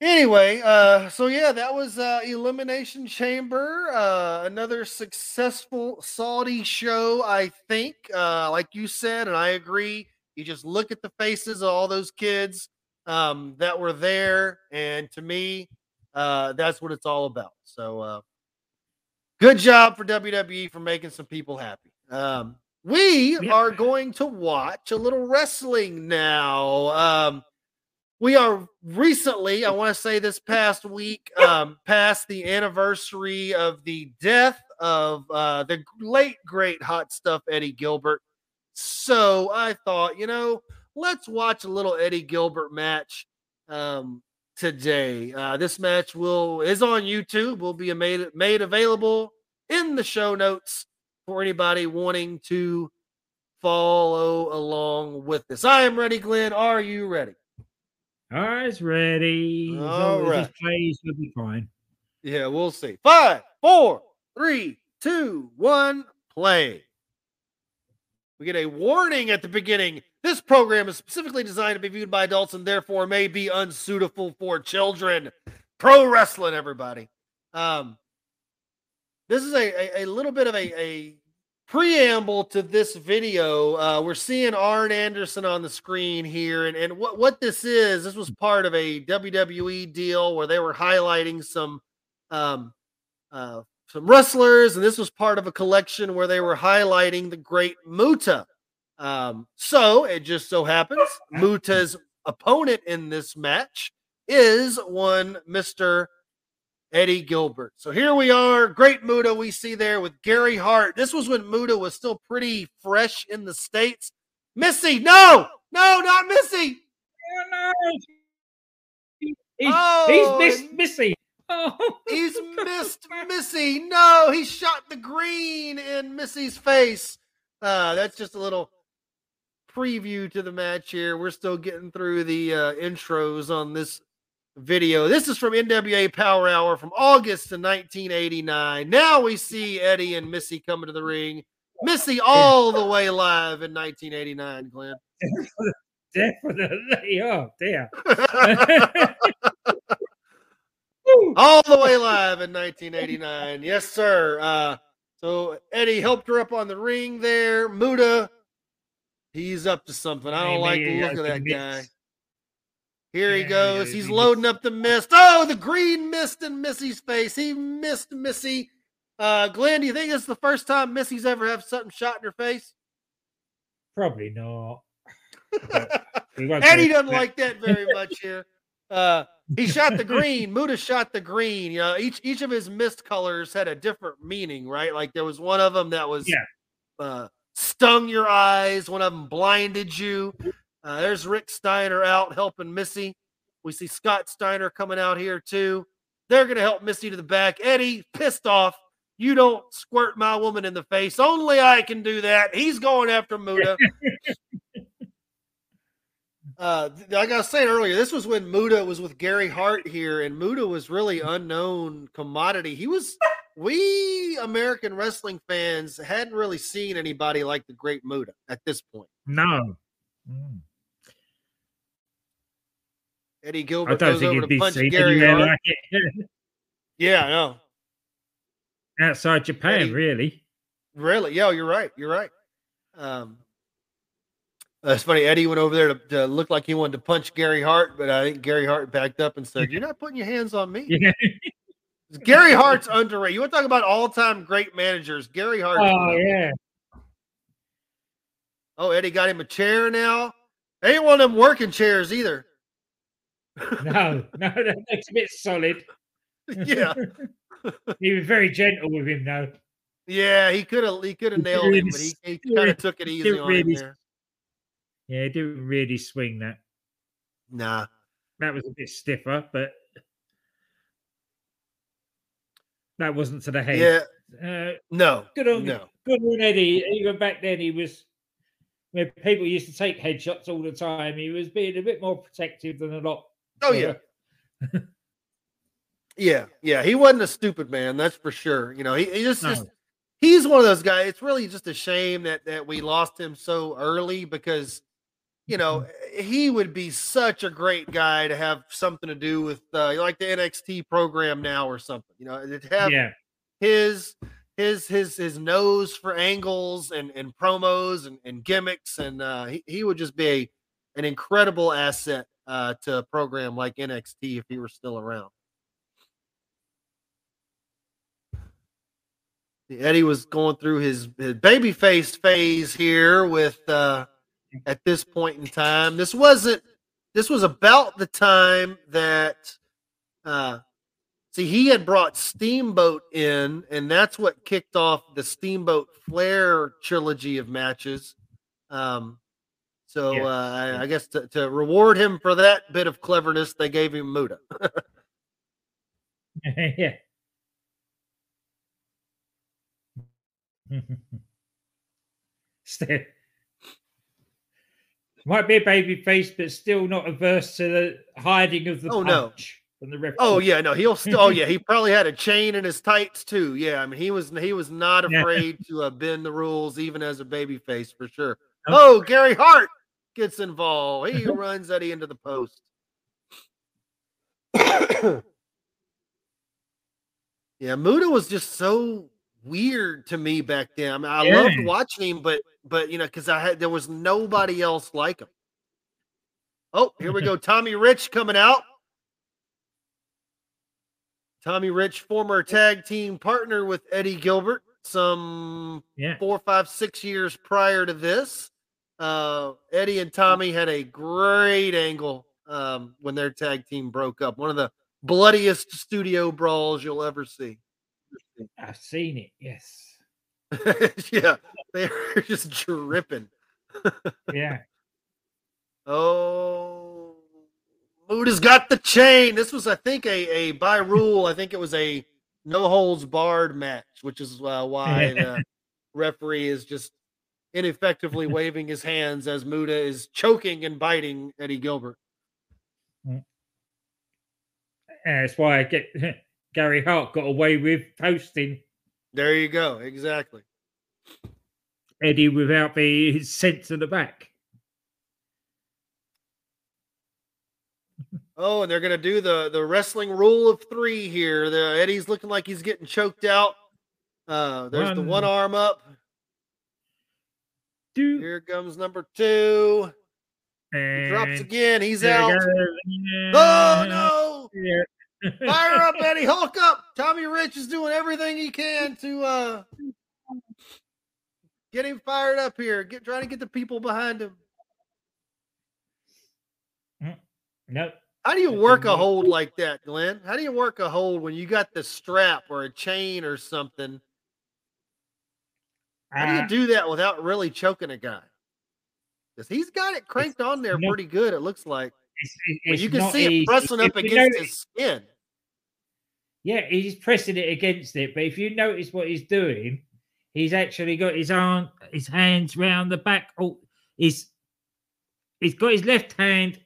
Anyway, that was Elimination Chamber. Another successful Saudi show, I think. Like you said, and I agree, you just look at the faces of all those kids that were there, and to me, that's what it's all about. So good job for WWE for making some people happy. We are going to watch a little wrestling now. We are recently, I want to say this past week, past the anniversary of the death of the late, great Hot Stuff Eddie Gilbert. So I thought, let's watch a little Eddie Gilbert match today. This match is on YouTube. Will be made available in the show notes for anybody wanting to follow along with this. I am ready, Glenn. Are you ready? I was ready. All right. Plays will be fine. Yeah, we'll see. 5, 4, 3, 2, 1, play. We get a warning at the beginning. This program is specifically designed to be viewed by adults and therefore may be unsuitable for children. Pro wrestling, everybody. This is a little bit of a preamble to this video. We're seeing Arn Anderson on the screen here. And what this is, this was part of a WWE deal where they were highlighting some wrestlers. And this was part of a collection where they were highlighting the Great Muta. So it just so happens Muta's opponent in this match is one Mr. Eddie Gilbert. So here we are, Great Muta we see there with Gary Hart. This was when Muta was still pretty fresh in the States. Missy, no, not Missy. Oh, no. He's missed Missy. Oh. He's missed Missy. No, he shot the green in Missy's face. That's just a little preview to the match here. We're still getting through the intros on this video. This is from NWA Power Hour from August of 1989. Now we see Eddie and Missy coming to the ring. Missy all the way live in 1989, Glenn. Definitely. Oh, damn. All the way live in 1989. Yes, sir. So Eddie helped her up on the ring there. Muta, he's up to something. I don't like the look of that guy. Here he goes. He's loading up the mist. Oh, the green mist in Missy's face. He missed Missy. Glenn, do you think it's the first time Missy's ever had something shot in her face? Probably not. Eddie doesn't like that very much here. He shot the green. Muta shot the green. You know, each of his mist colors had a different meaning, right? Like there was one of them that was stung your eyes. One of them blinded you. There's Rick Steiner out helping Missy. We see Scott Steiner coming out here too. They're going to help Missy to the back. Eddie, pissed off. You don't squirt my woman in the face. Only I can do that. He's going after Muta. Like I was saying earlier, this was when Muta was with Gary Hart here, and Muta was really unknown commodity. We American wrestling fans hadn't really seen anybody like the Great Muta at this point. No. Mm. Eddie Gilbert goes over to punch Gary Hart. Like yeah, I know. Outside Japan, Eddie, really. Really? Yeah, you're right. You're right. It's funny, Eddie went over there to look like he wanted to punch Gary Hart, but I think Gary Hart backed up and said, "You're not putting your hands on me." Yeah. Gary Hart's underrated. You want to talk about all-time great managers? Gary Hart. Oh, yeah. Oh, Eddie got him a chair now. They ain't one of them working chairs either. No, that makes a bit solid. Yeah. He was very gentle with him, though. Yeah, he could have nailed him, but he kind of took it easy on him there. Yeah, he didn't really swing that. Nah. That was a bit stiffer, but that wasn't to the head. Yeah. No. Good on Eddie. Even back then, he was, when people used to take headshots all the time, he was being a bit more protective than a lot. Oh, yeah. Yeah. He wasn't a stupid man, that's for sure. You know, he just he's one of those guys. It's really just a shame that we lost him so early, because, you know, he would be such a great guy to have something to do with, like the NXT program now or something. You know, to have his nose for angles and promos and gimmicks, and he would just be an incredible asset to a program like NXT if he were still around. Eddie was going through his babyface phase here with. At this point in time, this was about the time that, he had brought Steamboat in, and that's what kicked off the Steamboat Flair trilogy of matches. I guess to reward him for that bit of cleverness, they gave him Muta. Yeah. Stay. Might be a baby face, but still not averse to the hiding of the punch from the referee. Oh yeah, no, he'll still. Oh yeah, he probably had a chain in his tights too. Yeah, I mean he was not afraid to bend the rules even as a baby face for sure. Oh, Gary Hart gets involved. He runs Eddie into the post. Yeah, Muta was just so weird to me back then. I mean, I loved watching him, but you know, because there was nobody else like him. Oh, here we go. Tommy Rich coming out. Tommy Rich, former tag team partner with Eddie Gilbert, some 4, 5, 6 years prior to this. Eddie and Tommy had a great angle when their tag team broke up. One of the bloodiest studio brawls you'll ever see. I've seen it, yes. Yeah, they're just dripping. Yeah. Oh, Muta's got the chain. This was, I think, a by rule. I think it was a no holds barred match, which is why the referee is just ineffectively waving his hands as Muta is choking and biting Eddie Gilbert. That's why I get. Gary Hart got away with posting. There you go. Exactly. Eddie without being sent to the back. Oh, and they're going to do the wrestling rule of three here. Eddie's looking like he's getting choked out. There's the one arm up. Two. Here comes number two. And he drops again. He's out. Oh, no. Yeah. Fire up, Eddie. Hulk up. Tommy Rich is doing everything he can to get him fired up here. Trying to get the people behind him. Nope. How do you work a hold like that, Glenn? How do you work a hold when you got the strap or a chain or something? How do you do that without really choking a guy? Because he's got it cranked on there pretty good, it looks like. Well, you can see him pressing up against his skin. Yeah, he's pressing it against it. But if you notice what he's doing, he's actually got his hands round the back. Oh, he's got his left hand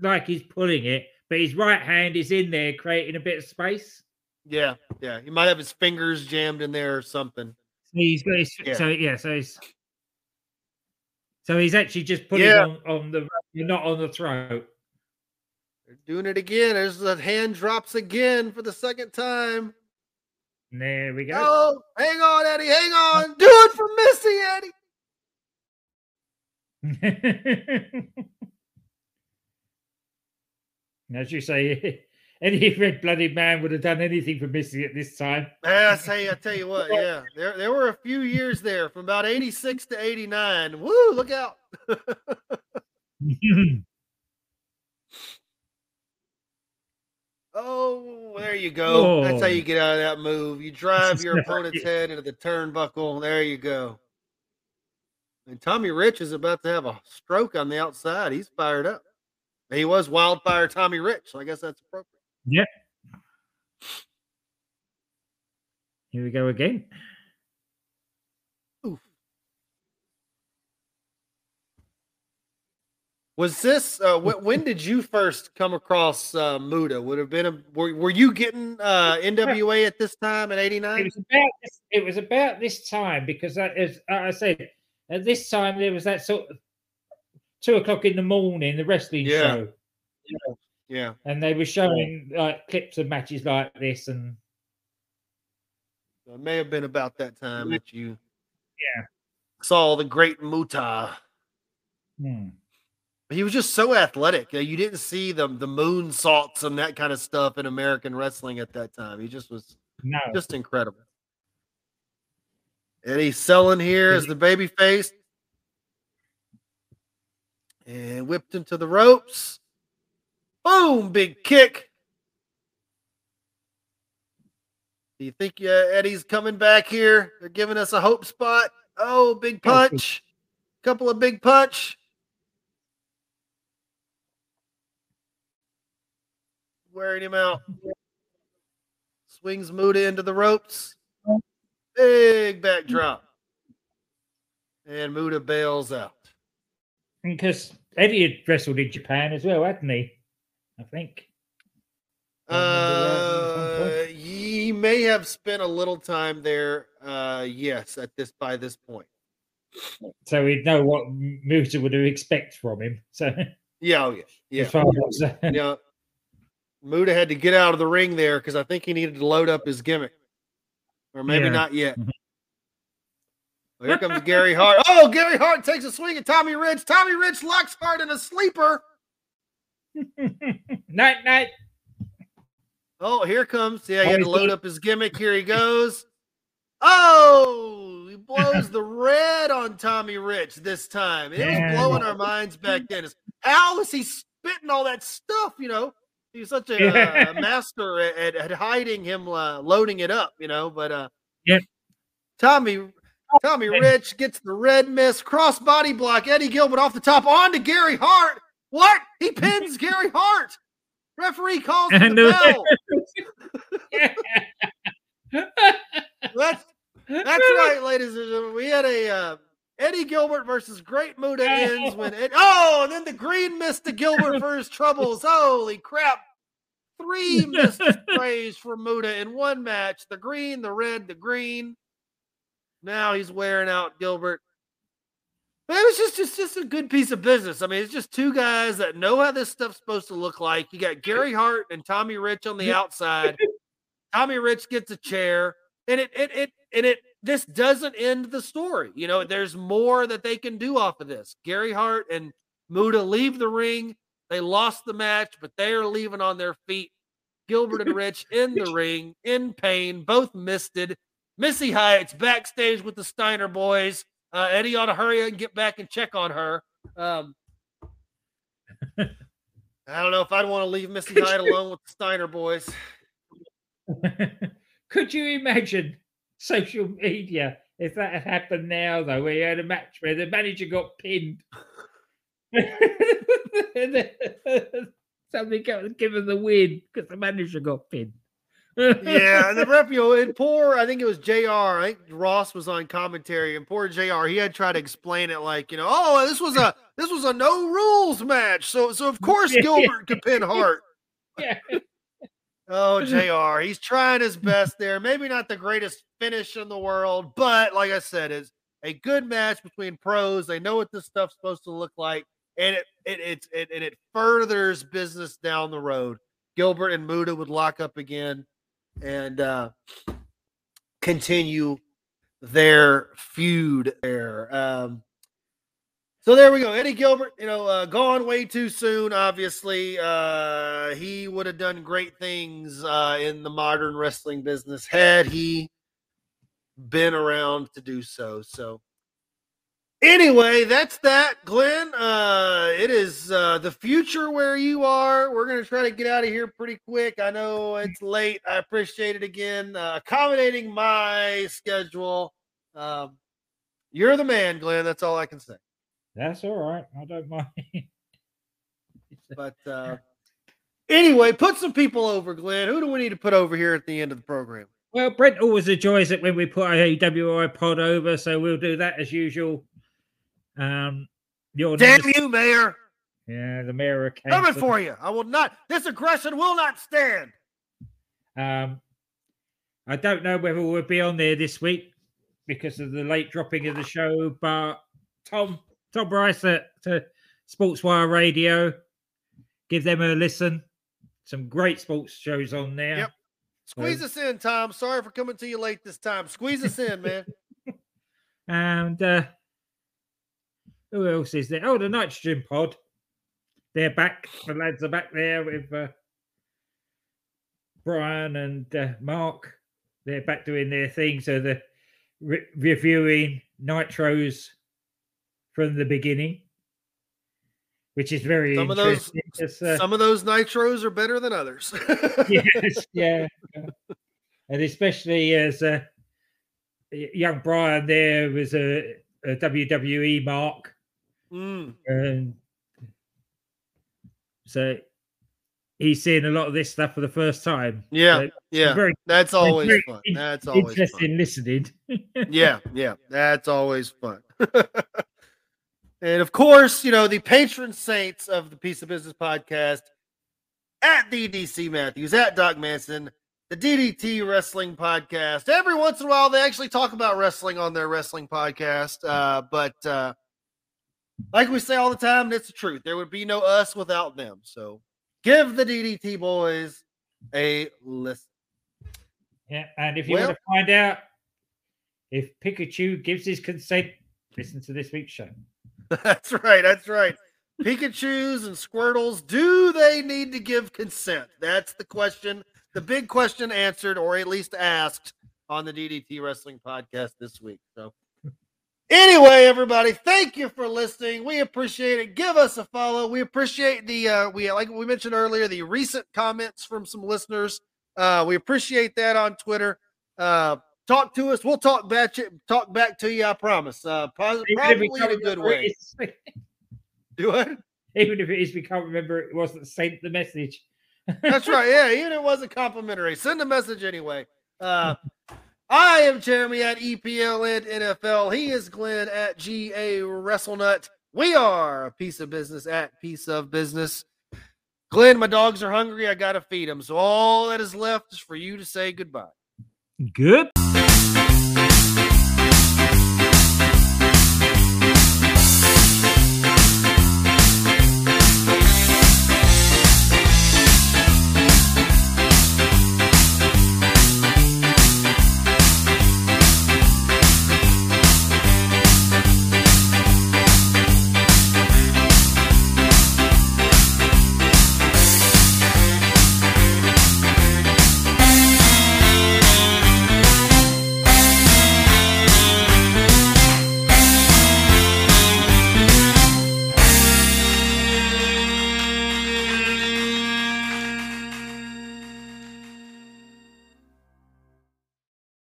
like he's pulling it, but his right hand is in there creating a bit of space. Yeah. He might have his fingers jammed in there or something. So he's actually just putting on the. You're not on the throat. They're doing it again. There's the hand drops again for the second time. There we go. Oh, hang on, Eddie. Hang on. Do it for Missy, Eddie. As you say, any red-blooded man would have done anything for Missy at this time. I tell you what, yeah. There were a few years there from about 86 to 89. Woo, look out. Oh, there you go. Whoa. That's how you get out of that move. You drive your opponent's head into the turnbuckle. There you go. And Tommy Rich is about to have a stroke on the outside. He's fired up. He was Wildfire Tommy Rich, so I guess that's appropriate. Yeah. Here we go again. Oof. Was this when did you first come across Muta? Would have been were you getting NWA at this time in '89? It was about this time because as I said, at this time there was that sort of 2 o'clock in the morning, the wrestling show. Yeah. And they were showing like clips of matches like this, and so it may have been about that time that you saw the great Muta. Hmm. He was just so athletic. You didn't see the moonsaults and that kind of stuff in American wrestling at that time. He just was just incredible. Eddie selling here as the baby face. And whipped into the ropes. Boom, big kick. Do you think Eddie's coming back here? They're giving us a hope spot. Oh, big punch. Couple of big punch. Wearing him out. Swings Muta into the ropes. Big backdrop. And Muta bails out. Because Eddie had wrestled in Japan as well, hadn't he? I think. He may have spent a little time there. Yes, by this point. So he'd know what Muta would expect from him. So Muta had to get out of the ring there because I think he needed to load up his gimmick, or maybe not yet. Well, here comes Gary Hart. Oh, Gary Hart takes a swing at Tommy Rich. Tommy Rich locks Hart in a sleeper. Night, night. Oh, here comes. Yeah, he had to load up his gimmick. Here he goes. Oh, he blows the red on Tommy Rich this time. It was blowing our minds back then. How is he spitting all that stuff, you know? He was such a master at hiding him, loading it up, you know? But Tommy Rich gets the red mist, cross-body block, Eddie Gilbert off the top, on to Gary Hart. What? He pins Gary Hart. Referee calls for the bell. That's right, ladies and gentlemen. We had a Eddie Gilbert versus Great Muta ends when and then the green mist to Gilbert for his troubles. Holy crap. 3 missed sprays for Muta in one match. The green, the red, the green. Now he's wearing out Gilbert. Man, it's just a good piece of business. I mean, it's just two guys that know how this stuff's supposed to look like. You got Gary Hart and Tommy Rich on the outside. Tommy Rich gets a chair, and it this doesn't end the story. You know, there's more that they can do off of this. Gary Hart and Muta leave the ring. They lost the match, but they are leaving on their feet. Gilbert and Rich in the ring, in pain, both misted. Missy Hyatt's backstage with the Steiner boys. Eddie ought to hurry up and get back and check on her. I don't know if I'd want to leave Missy Hyatt alone with the Steiner boys. Could you imagine social media if that had happened now, though, where you had a match where the manager got pinned? Somebody got given the win because the manager got pinned. Yeah, and the ref, and poor, I think it was JR. I think Ross was on commentary, and poor JR, he had tried to explain it like, oh, this was a no rules match, so of course Gilbert could pin Hart. Yeah. Oh, JR, he's trying his best there. Maybe not the greatest finish in the world, but like I said, it's a good match between pros. They know what this stuff's supposed to look like, and it furthers business down the road. Gilbert and Muta would lock up again and continue their feud there. So there we go. Eddie Gilbert, gone way too soon, obviously. He would have done great things in the modern wrestling business had he been around to do so. So Anyway, that's that, Glenn. It is the future where you are. We're going to try to get out of here pretty quick. I know it's late. I appreciate it again. Accommodating my schedule. You're the man, Glenn. That's all I can say. That's all right. I don't mind. But anyway, put some people over, Glenn. Who do we need to put over here at the end of the program? Well, Brent always enjoys it when we put our AWI pod over, so we'll do that as usual. Damn you, Mayor. Yeah, the Mayor came. Coming for you. I will not. This aggression will not stand. I don't know whether we'll be on there this week because of the late dropping of the show, but Tom Rice at Sportswire Radio, give them a listen. Some great sports shows on there. Yep. Squeeze us in, Tom. Sorry for coming to you late this time. Squeeze us in, man. And who else is there? Oh, the Nitrogen Pod. They're back. The lads are back there with Brian and Mark. They're back doing their thing. So they're reviewing Nitros from the beginning, which is very interesting. Some of those Nitros are better than others. Yes, yeah. And especially as young Brian there was a WWE mark. Mm. And so he's seeing a lot of this stuff for the first time. Yeah, so yeah. That's always fun. That's always interesting fun. Listening. Yeah. That's always fun. And of course, you know, the patron saints of the Piece of Business podcast, at the DC Matthews, at Doc Manson, the DDT Wrestling Podcast. Every once in a while, they actually talk about wrestling on their wrestling podcast. But like we say all the time, that's the truth. There would be no us without them. So give the DDT boys a listen. Yeah, and if you want to find out if Pikachu gives his consent, listen to this week's show. That's right. Pikachus and Squirtles, do they need to give consent? That's the question. The big question answered, or at least asked, on the DDT Wrestling Podcast this week. So anyway, everybody, thank you for listening. We appreciate it. Give us a follow. We appreciate the like we mentioned earlier, the recent comments from some listeners. We appreciate that on Twitter. Talk to us. We'll talk back to you, I promise. Probably in a good way. Do what? Even if it is, we can't remember it wasn't sent the message. That's right. Yeah, even if it wasn't complimentary. Send a message anyway. I am Jeremy at EPLNNFL. He is Glenn at GA WrestleNut. We are a Piece of Business at Piece of Business. Glenn, my dogs are hungry. I got to feed them. So all that is left is for you to say goodbye. Good.